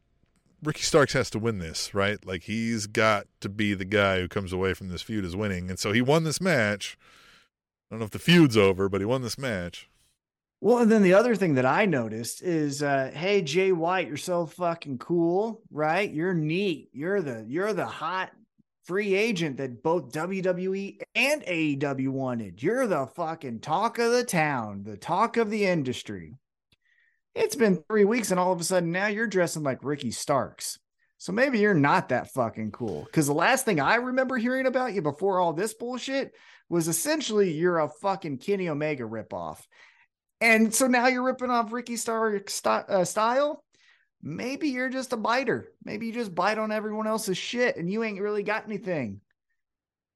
Ricky Starks has to win this, right? Like, he's got to be the guy who comes away from this feud as winning. And so he won this match. I don't know if the feud's over, but he won this match. Well, and then the other thing that I noticed is, hey, Jay White, you're so fucking cool, right? You're neat. You're the hot free agent that both WWE and AEW wanted. You're the fucking talk of the town, the talk of the industry. It's been 3 weeks and all of a sudden now you're dressing like Ricky Starks. So maybe you're not that fucking cool. Because the last thing I remember hearing about you before all this bullshit was essentially you're a fucking Kenny Omega ripoff. And so now you're ripping off Ricky Starks style. Maybe you're just a biter. Maybe you just bite on everyone else's shit and you ain't really got anything.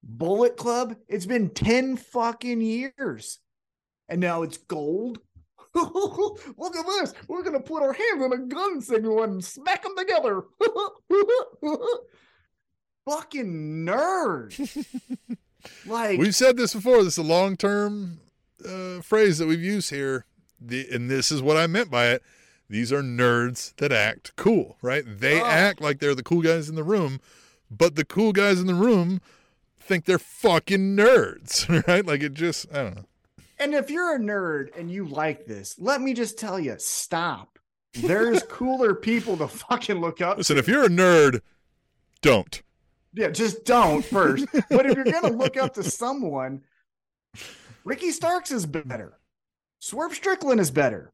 Bullet Club, it's been 10 fucking years. And now it's gold. Look at this. We're going to put our hands on a gun signal and smack them together. Fucking nerd. Like, we've said this before. This is a long-term phrase that we've used here. And this is what I meant by it. These are nerds that act cool, right? They act like they're the cool guys in the room, but the cool guys in the room think they're fucking nerds, right? Like it just, I don't know. And if you're a nerd and you like this, let me just tell you, stop. There's cooler people to fucking look up. Listen, if you're a nerd, don't. Yeah, just don't first. But if you're going to look up to someone, Ricky Starks is better. Swerve Strickland is better.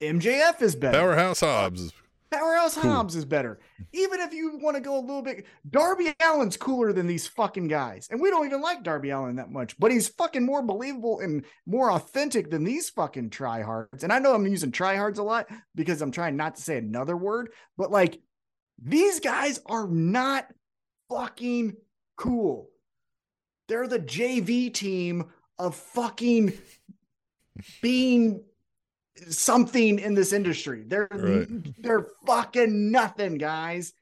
MJF is better. Powerhouse Hobbs is better. Even if you want to go a little bit, Darby Allin's cooler than these fucking guys. And we don't even like Darby Allin that much, but he's fucking more believable and more authentic than these fucking tryhards. And I know I'm using tryhards a lot because I'm trying not to say another word, but like these guys are not fucking cool. They're the JV team of fucking being something in this industry. They're fucking nothing, guys.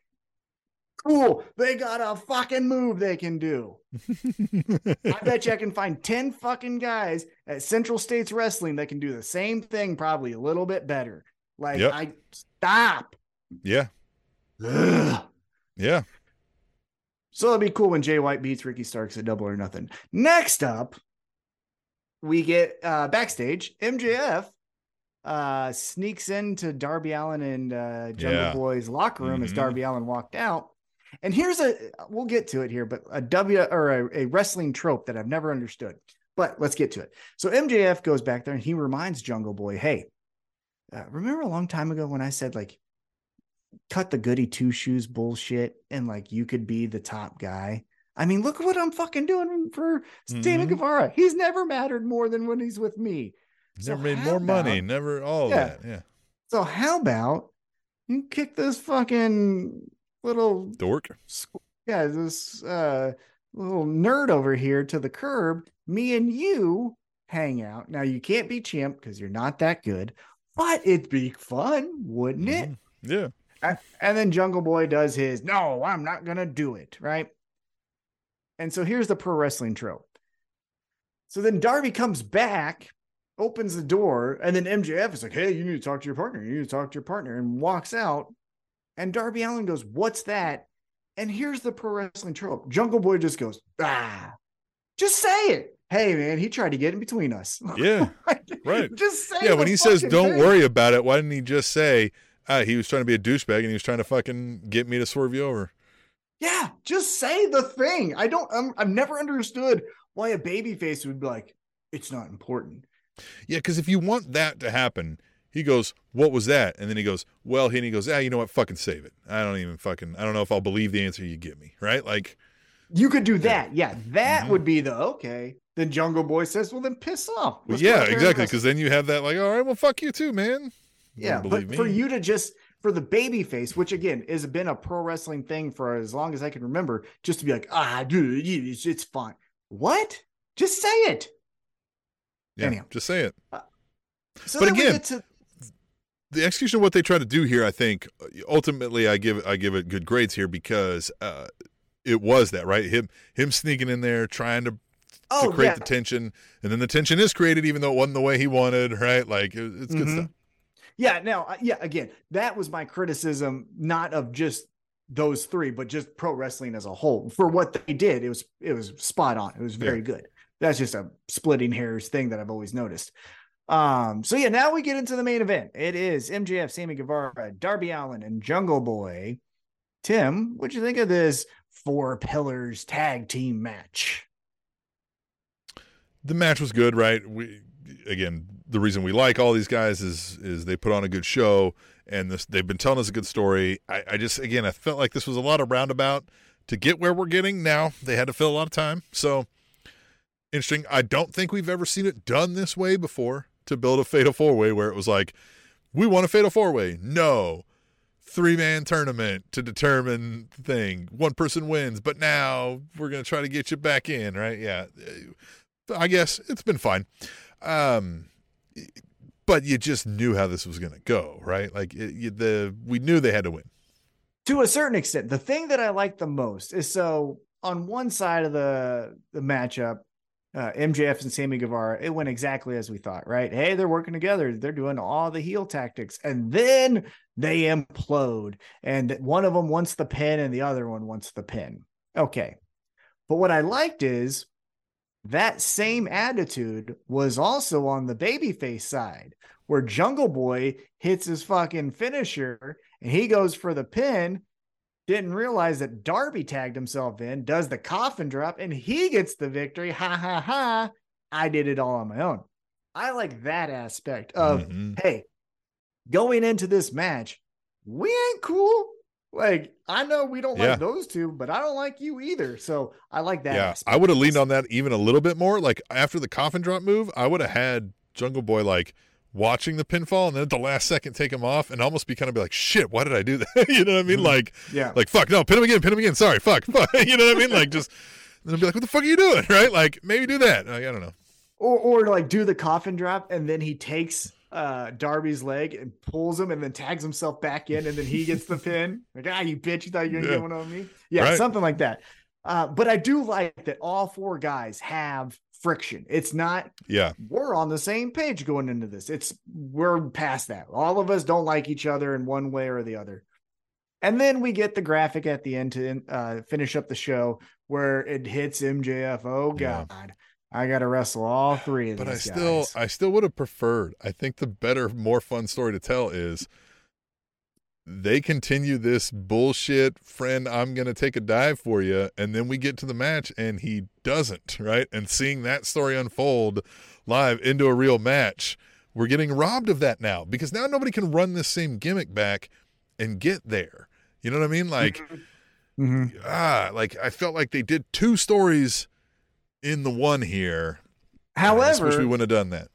Cool. They got a fucking move they can do. I bet you I can find 10 fucking guys at Central States Wrestling that can do the same thing, probably a little bit better. Like, yep. I stop. Yeah. Ugh. Yeah. So it'll be cool when Jay White beats Ricky Starks at Double or Nothing. Next up, we get backstage MJF. Sneaks into Darby Allin and Jungle Boy's locker room as Darby Allin walked out. And here's we'll get to it here, but a wrestling trope that I've never understood, but let's get to it. So MJF goes back there and he reminds Jungle Boy, hey, remember a long time ago when I said like, cut the goody two shoes bullshit and like, you could be the top guy. I mean, look what I'm fucking doing for Stan Guevara. He's never mattered more than when he's with me. Never made more money, never all that. Yeah. So how about you kick this fucking little dork? Yeah, this little nerd over here to the curb. Me and you hang out. Now you can't be champ because you're not that good, but it'd be fun, wouldn't it? Yeah. And then Jungle Boy does his. No, I'm not gonna do it. Right. And so here's the pro wrestling trope. So then Darby comes back. Opens the door, and then MJF is like, hey, you need to talk to your partner. You need to talk to your partner, and walks out. And Darby Allin goes, what's that? And here's the pro wrestling trope. Jungle Boy just goes, just say it. Hey, man, he tried to get in between us. Yeah, like, right. Just say it. Yeah, when he says, don't worry about it, why didn't he just say, he was trying to be a douchebag and he was trying to fucking get me to swerve you over? Yeah, just say the thing. I've never understood why a babyface would be like, it's not important. Yeah, because if you want that to happen, he goes, what was that? And then he goes, well, and he goes, you know what? Fucking save it. I don't know if I'll believe the answer you give me. Right? Like, you could do that. Yeah. That would be okay. Then Jungle Boy says, well, then piss off. Well, yeah, exactly. Because then you have that, like, all right, well, fuck you too, man. Yeah. But for you to just, for the baby face, which again has been a pro wrestling thing for as long as I can remember, just to be like, dude, it's fine. What? Just say it. Yeah, anyhow. Just say it. So but again, the execution of what they try to do here, I think, ultimately, I give it good grades here because it was that, right? Him sneaking in there, trying to create the tension, and then the tension is created, even though it wasn't the way he wanted, right? Like, it's good stuff. Yeah, again, that was my criticism, not of just those three, but just pro wrestling as a whole. For what they did, it was spot on. It was very good. That's just a splitting hairs thing that I've always noticed. So yeah, now we get into the main event. It is MJF, Sammy Guevara, Darby Allin, and Jungle Boy Tim, what'd you think of this Four Pillars tag team match? The match was good, right? We, again, the reason we like all these guys is they put on a good show, and this, they've been telling us a good story. I just, again, I felt like this was a lot of roundabout to get where we're getting now. They had to fill a lot of time. So interesting. I don't think we've ever seen it done this way before, to build a fatal four-way where it was like, we want a fatal four-way. No. 3-man tournament to determine the thing. One person wins, but now we're going to try to get you back in, right? Yeah. I guess it's been fine. But you just knew how this was going to go, right? Like we knew they had to win. To a certain extent. The thing that I like the most is, so on one side of the matchup, MJF and Sammy Guevara, it went exactly as we thought, right? Hey, they're working together. They're doing all the heel tactics. And then they implode. And one of them wants the pin and the other one wants the pin. Okay. But what I liked is that same attitude was also on the babyface side, where Jungle Boy hits his fucking finisher and he goes for the pin. Didn't realize that Darby tagged himself in, does the coffin drop, and he gets the victory. Ha, ha, ha. I did it all on my own. I like that aspect of, hey, going into this match, we ain't cool. Like, I know we don't like those two, but I don't like you either. So I like that aspect. I would have leaned on that even a little bit more. Like, after the coffin drop move, I would have had Jungle Boy, like, watching the pinfall and then at the last second take him off and almost be kind of be like, shit, why did I do that? You know what I mean? Like, fuck, no, pin him again. Sorry, fuck. You know what I mean? Like, just then I'll be like, what the fuck are you doing? Right? Like, maybe do that. Like, I don't know. Or like do the coffin drop and then he takes Darby's leg and pulls him and then tags himself back in and then he gets the pin. Like, you bitch, you thought you were gonna get one on me? Yeah, right. Something like that. But I do like that all four guys have friction. It's not, we're on the same page going into this. We're past that. All of us don't like each other in one way or the other. And then we get the graphic at the end to finish up the show where it hits MJF. Oh God, I got to wrestle all three of these guys. I still would have preferred. I think the better, more fun story to tell is they continue this bullshit, friend, I'm going to take a dive for you. And then we get to the match and he doesn't, right? And seeing that story unfold live into a real match, we're getting robbed of that now because now nobody can run this same gimmick back and get there. You know what I mean? Like, like I felt like they did two stories in the one here. However, I wish we wouldn't have done that.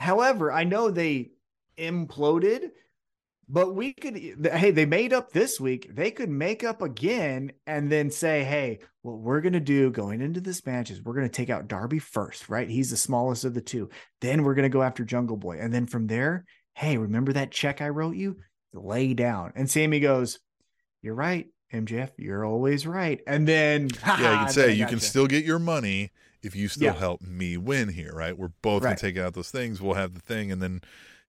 However, I know they imploded, but we could, hey, they made up this week. They could make up again and then say, hey, what we're going to do going into this match is we're going to take out Darby first, right? He's the smallest of the two. Then we're going to go after Jungle Boy. And then from there, hey, remember that check I wrote you? Lay down. And Sammy goes, you're right, MJF, you're always right. And then, you can say, you can still get your money if you still help me win here, right? We're both going to take out those things. We'll have the thing. And then,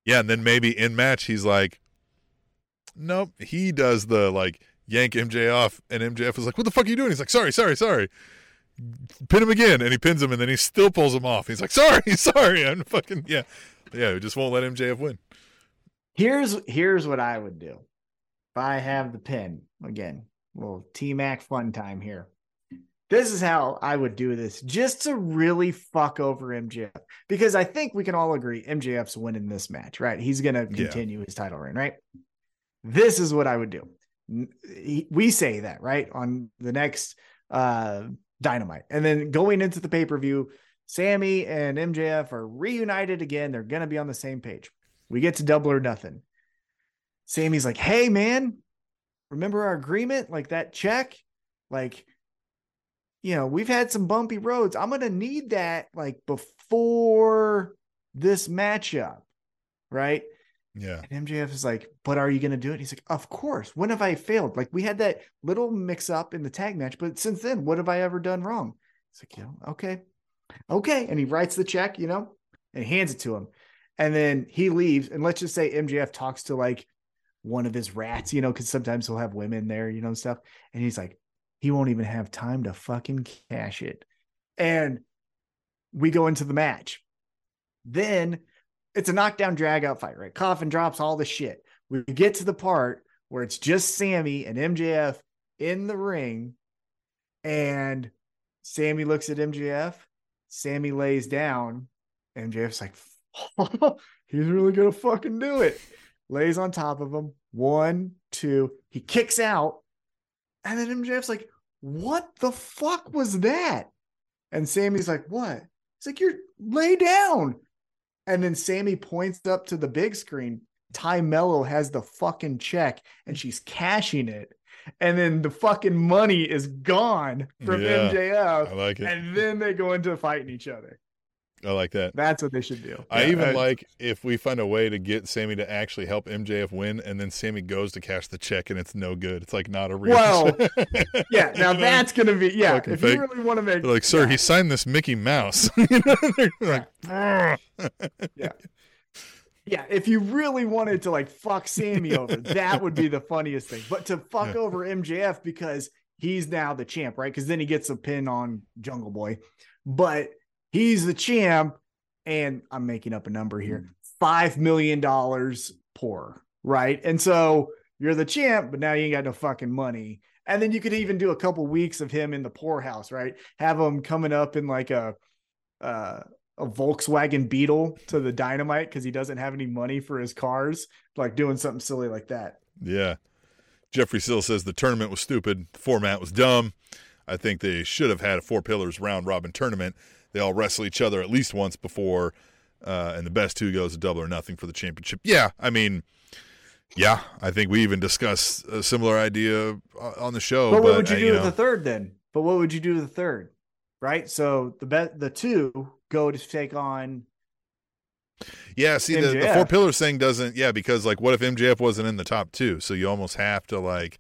and then maybe in match, he's like, nope. He does the like yank MJ off, and MJF is like, what the fuck are you doing? He's like, sorry. Pin him again. And he pins him and then he still pulls him off. He's like, sorry. I'm fucking, we just won't let MJF win. Here's what I would do. If I have the pin again, little T-Mac fun time here. This is how I would do this just to really fuck over MJF, because I think we can all agree MJF's winning this match, right? He's going to continue his title reign, right? This is what I would do. We say that, right, on the next Dynamite. And then going into the pay-per-view, Sammy and MJF are reunited again. They're going to be on the same page. We get to Double or Nothing. Sammy's like, hey, man, remember our agreement? Like that check? Like, you know, we've had some bumpy roads. I'm going to need that like before this matchup, right? Yeah. And MJF is like, but are you going to do it? He's like, of course. When have I failed? Like we had that little mix up in the tag match, but since then, what have I ever done wrong? It's like, okay. And he writes the check, and hands it to him. And then he leaves. And let's just say MJF talks to like one of his rats, cause sometimes he'll have women there, and stuff. And he's like, he won't even have time to fucking cash it. And we go into the match. Then it's a knockdown drag out fight, right? Coffin drops, all the shit. We get to the part where it's just Sammy and MJF in the ring, and Sammy looks at MJF. Sammy lays down. MJF's like, he's really going to fucking do it. Lays on top of him. 1, 2. He kicks out. And then MJF's like, what the fuck was that? And Sammy's like, what? It's like, you're lay down. And then Sammy points up to the big screen. Ty Mello has the fucking check and she's cashing it. And then the fucking money is gone from MJF. I like it. And then they go into fighting each other. I like that. That's what they should do. I like if we find a way to get Sammy to actually help MJF win, and then Sammy goes to cash the check and it's no good. It's like not a real. Well, yeah. Now that's going to be, yeah. Fucking if fake. You really want to make. They're like, sir, he signed this Mickey Mouse. You know, they're like, yeah. Yeah, if you really wanted to like fuck Sammy over, that would be the funniest thing. But to fuck over MJF because he's now the champ, right? Because then he gets a pin on Jungle Boy. But he's the champ, and I'm making up a number here, $5 million poorer, right? And so you're the champ, but now you ain't got no fucking money. And then you could even do a couple weeks of him in the poorhouse, right? Have him coming up in like a Volkswagen Beetle to the Dynamite because he doesn't have any money for his cars, like doing something silly like that. Yeah. Jeffrey Sill says the tournament was stupid. The format was dumb. I think they should have had a 4 pillars round robin tournament. They all wrestle each other at least once before, and the best two goes to Double or Nothing for the championship. Yeah. I mean, yeah, I think we even discussed a similar idea on the show. But what would you do with the third then? But what would you do to the third? Right. So the two go to take on. Yeah. See, the 4 pillars thing doesn't. Yeah. Because like, what if MJF wasn't in the top two? So you almost have to like,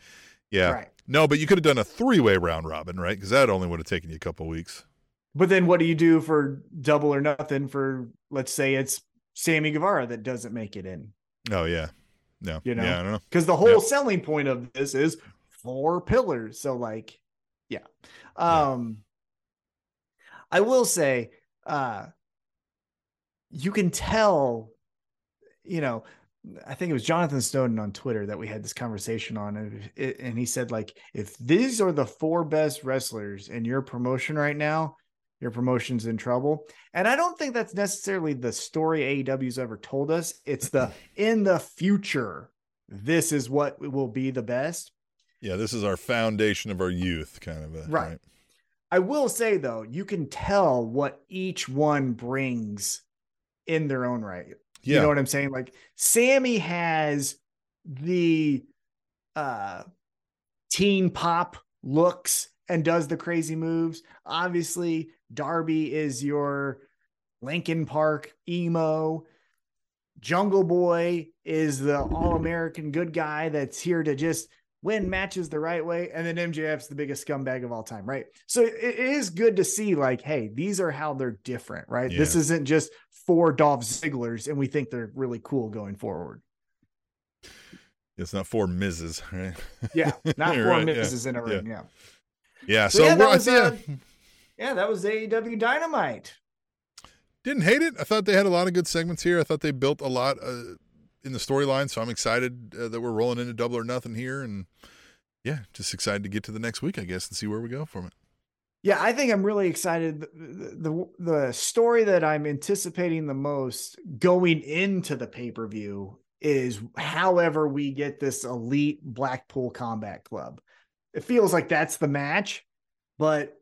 yeah, right. No, but you could have done a 3-way round robin, right? Cause that only would have taken you a couple weeks. But then what do you do for Double or Nothing for, let's say it's Sammy Guevara that doesn't make it in. Oh yeah. No, you know, yeah, I don't know. Cause the whole selling point of this is 4 pillars. So like, yeah. I will say, you can tell, you know, I think it was Jonathan Snowden on Twitter that we had this conversation on, and he said, like, if these are the 4 best wrestlers in your promotion right now, your promotion's in trouble. And I don't think that's necessarily the story AEW's ever told us. It's the, in the future, this is what will be the best. Yeah. This is our foundation of our youth kind of. Right. I will say, though, you can tell what each one brings in their own right. Yeah. You know what I'm saying? Like, Sammy has the teen pop looks and does the crazy moves. Obviously, Darby is your Linkin Park emo. Jungle Boy is the all-American good guy that's here to just win matches the right way, and then MJF's the biggest scumbag of all time, right? So it is good to see, like, hey, these are how they're different, right? Yeah. This isn't just 4 Dolph Zigglers, and we think they're really cool going forward. It's not 4 Mrs., right? Yeah, not 4 right, Mrs. in a room, yeah. So, that was AEW Dynamite. Didn't hate it. I thought they had a lot of good segments here. I thought they built a lot in the storyline, so I'm excited that we're rolling into Double or Nothing here, and yeah, just excited to get to the next week, I guess, and see where we go from it. Yeah, I think I'm really excited. The story that I'm anticipating the most going into the pay-per-view is however we get this elite Blackpool Combat Club. It feels like that's the match, but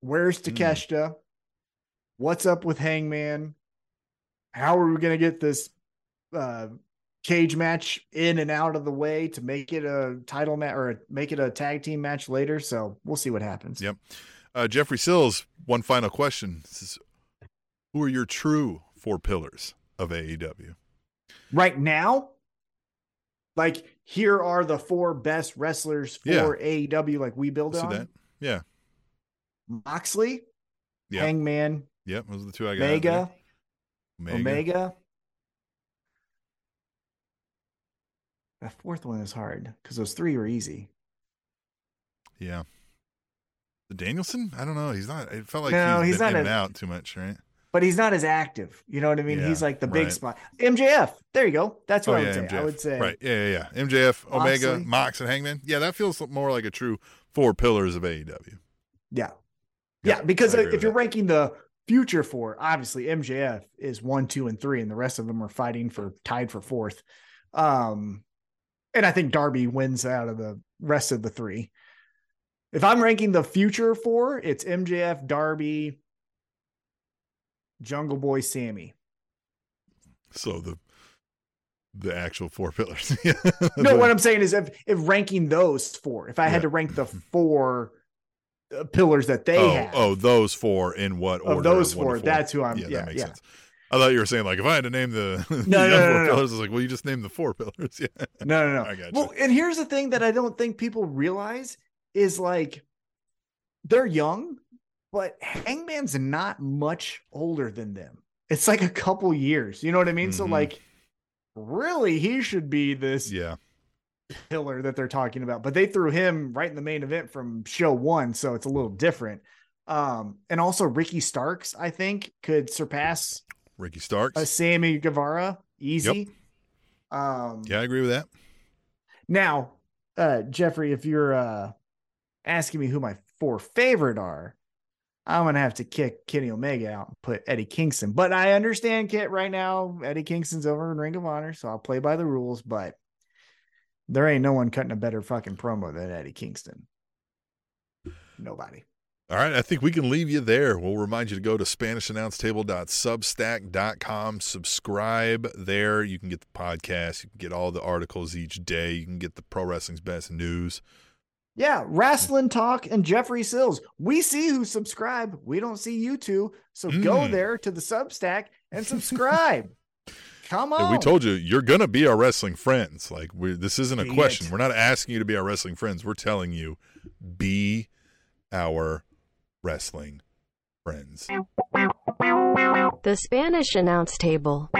where's Takeshita? What's up with Hangman? How are we going to get this cage match in and out of the way to make it a title match or make it a tag team match later? So we'll see what happens. Yep. Jeffrey Sills, one final question. This is, who are your true 4 pillars of AEW right now? Like, here are the 4 best wrestlers for AEW. Like, we build on that. Yeah. Moxley. Yep. Hangman. Yep. Those are the 2 I got. Omega. The 4th one is hard because those 3 were easy. Yeah. The Danielson? I don't know. He's not. It felt like he's been in and out too much, right? but he's not as active. You know what I mean? Yeah, he's like the big spot. MJF. There you go. That's what I would say. I would say. Right. Yeah. MJF, Omega, Moxley. Mox, and Hangman. Yeah, that feels more like a true four pillars of AEW. Yeah, because if you're ranking the future four, obviously MJF is 1, 2, and 3, and the rest of them are fighting for tied for fourth. And I think Darby wins out of the rest of the three. If I'm ranking the future four, it's MJF, Darby, Jungle Boy, Sammy. So the actual four pillars. No, what I'm saying is if ranking those four, if I had to rank the four pillars that they have. Oh, those four in what order? Of those four, that's who I'm. Yeah, that makes sense. I thought you were saying, like, if I had to name the four pillars, I was like, well, you just named the four pillars. Yeah. No. I got you. Well, and here's the thing that I don't think people realize is, like, they're young, but Hangman's not much older than them. It's like a couple years. You know what I mean? Mm-hmm. So, like, really, he should be this pillar that they're talking about. But they threw him right in the main event from show one, so it's a little different. And also Ricky Starks, I think, could surpass Ricky Starks, Sammy Guevara, easy. Yep. I agree with that. Now, Jeffrey, if you're asking me who my four favorite are, I'm gonna have to kick Kenny Omega out and put Eddie Kingston. But I understand, Kit, right now Eddie Kingston's over in Ring of Honor, so I'll play by the rules. But there ain't no one cutting a better fucking promo than Eddie Kingston. Nobody. All right, I think we can leave you there. We'll remind you to go to SpanishAnnounceTable.substack.com. Subscribe there. You can get the podcast. You can get all the articles each day. You can get the pro wrestling's best news. Yeah, Wrestling Talk and Jeffrey Sills. We see who subscribe. We don't see you two. So go there to the Substack and subscribe. Come on. And we told you, you're going to be our wrestling friends. Like, this isn't a question. We're not asking you to be our wrestling friends. We're telling you, be our wrestling friends. The Spanish Announce Table.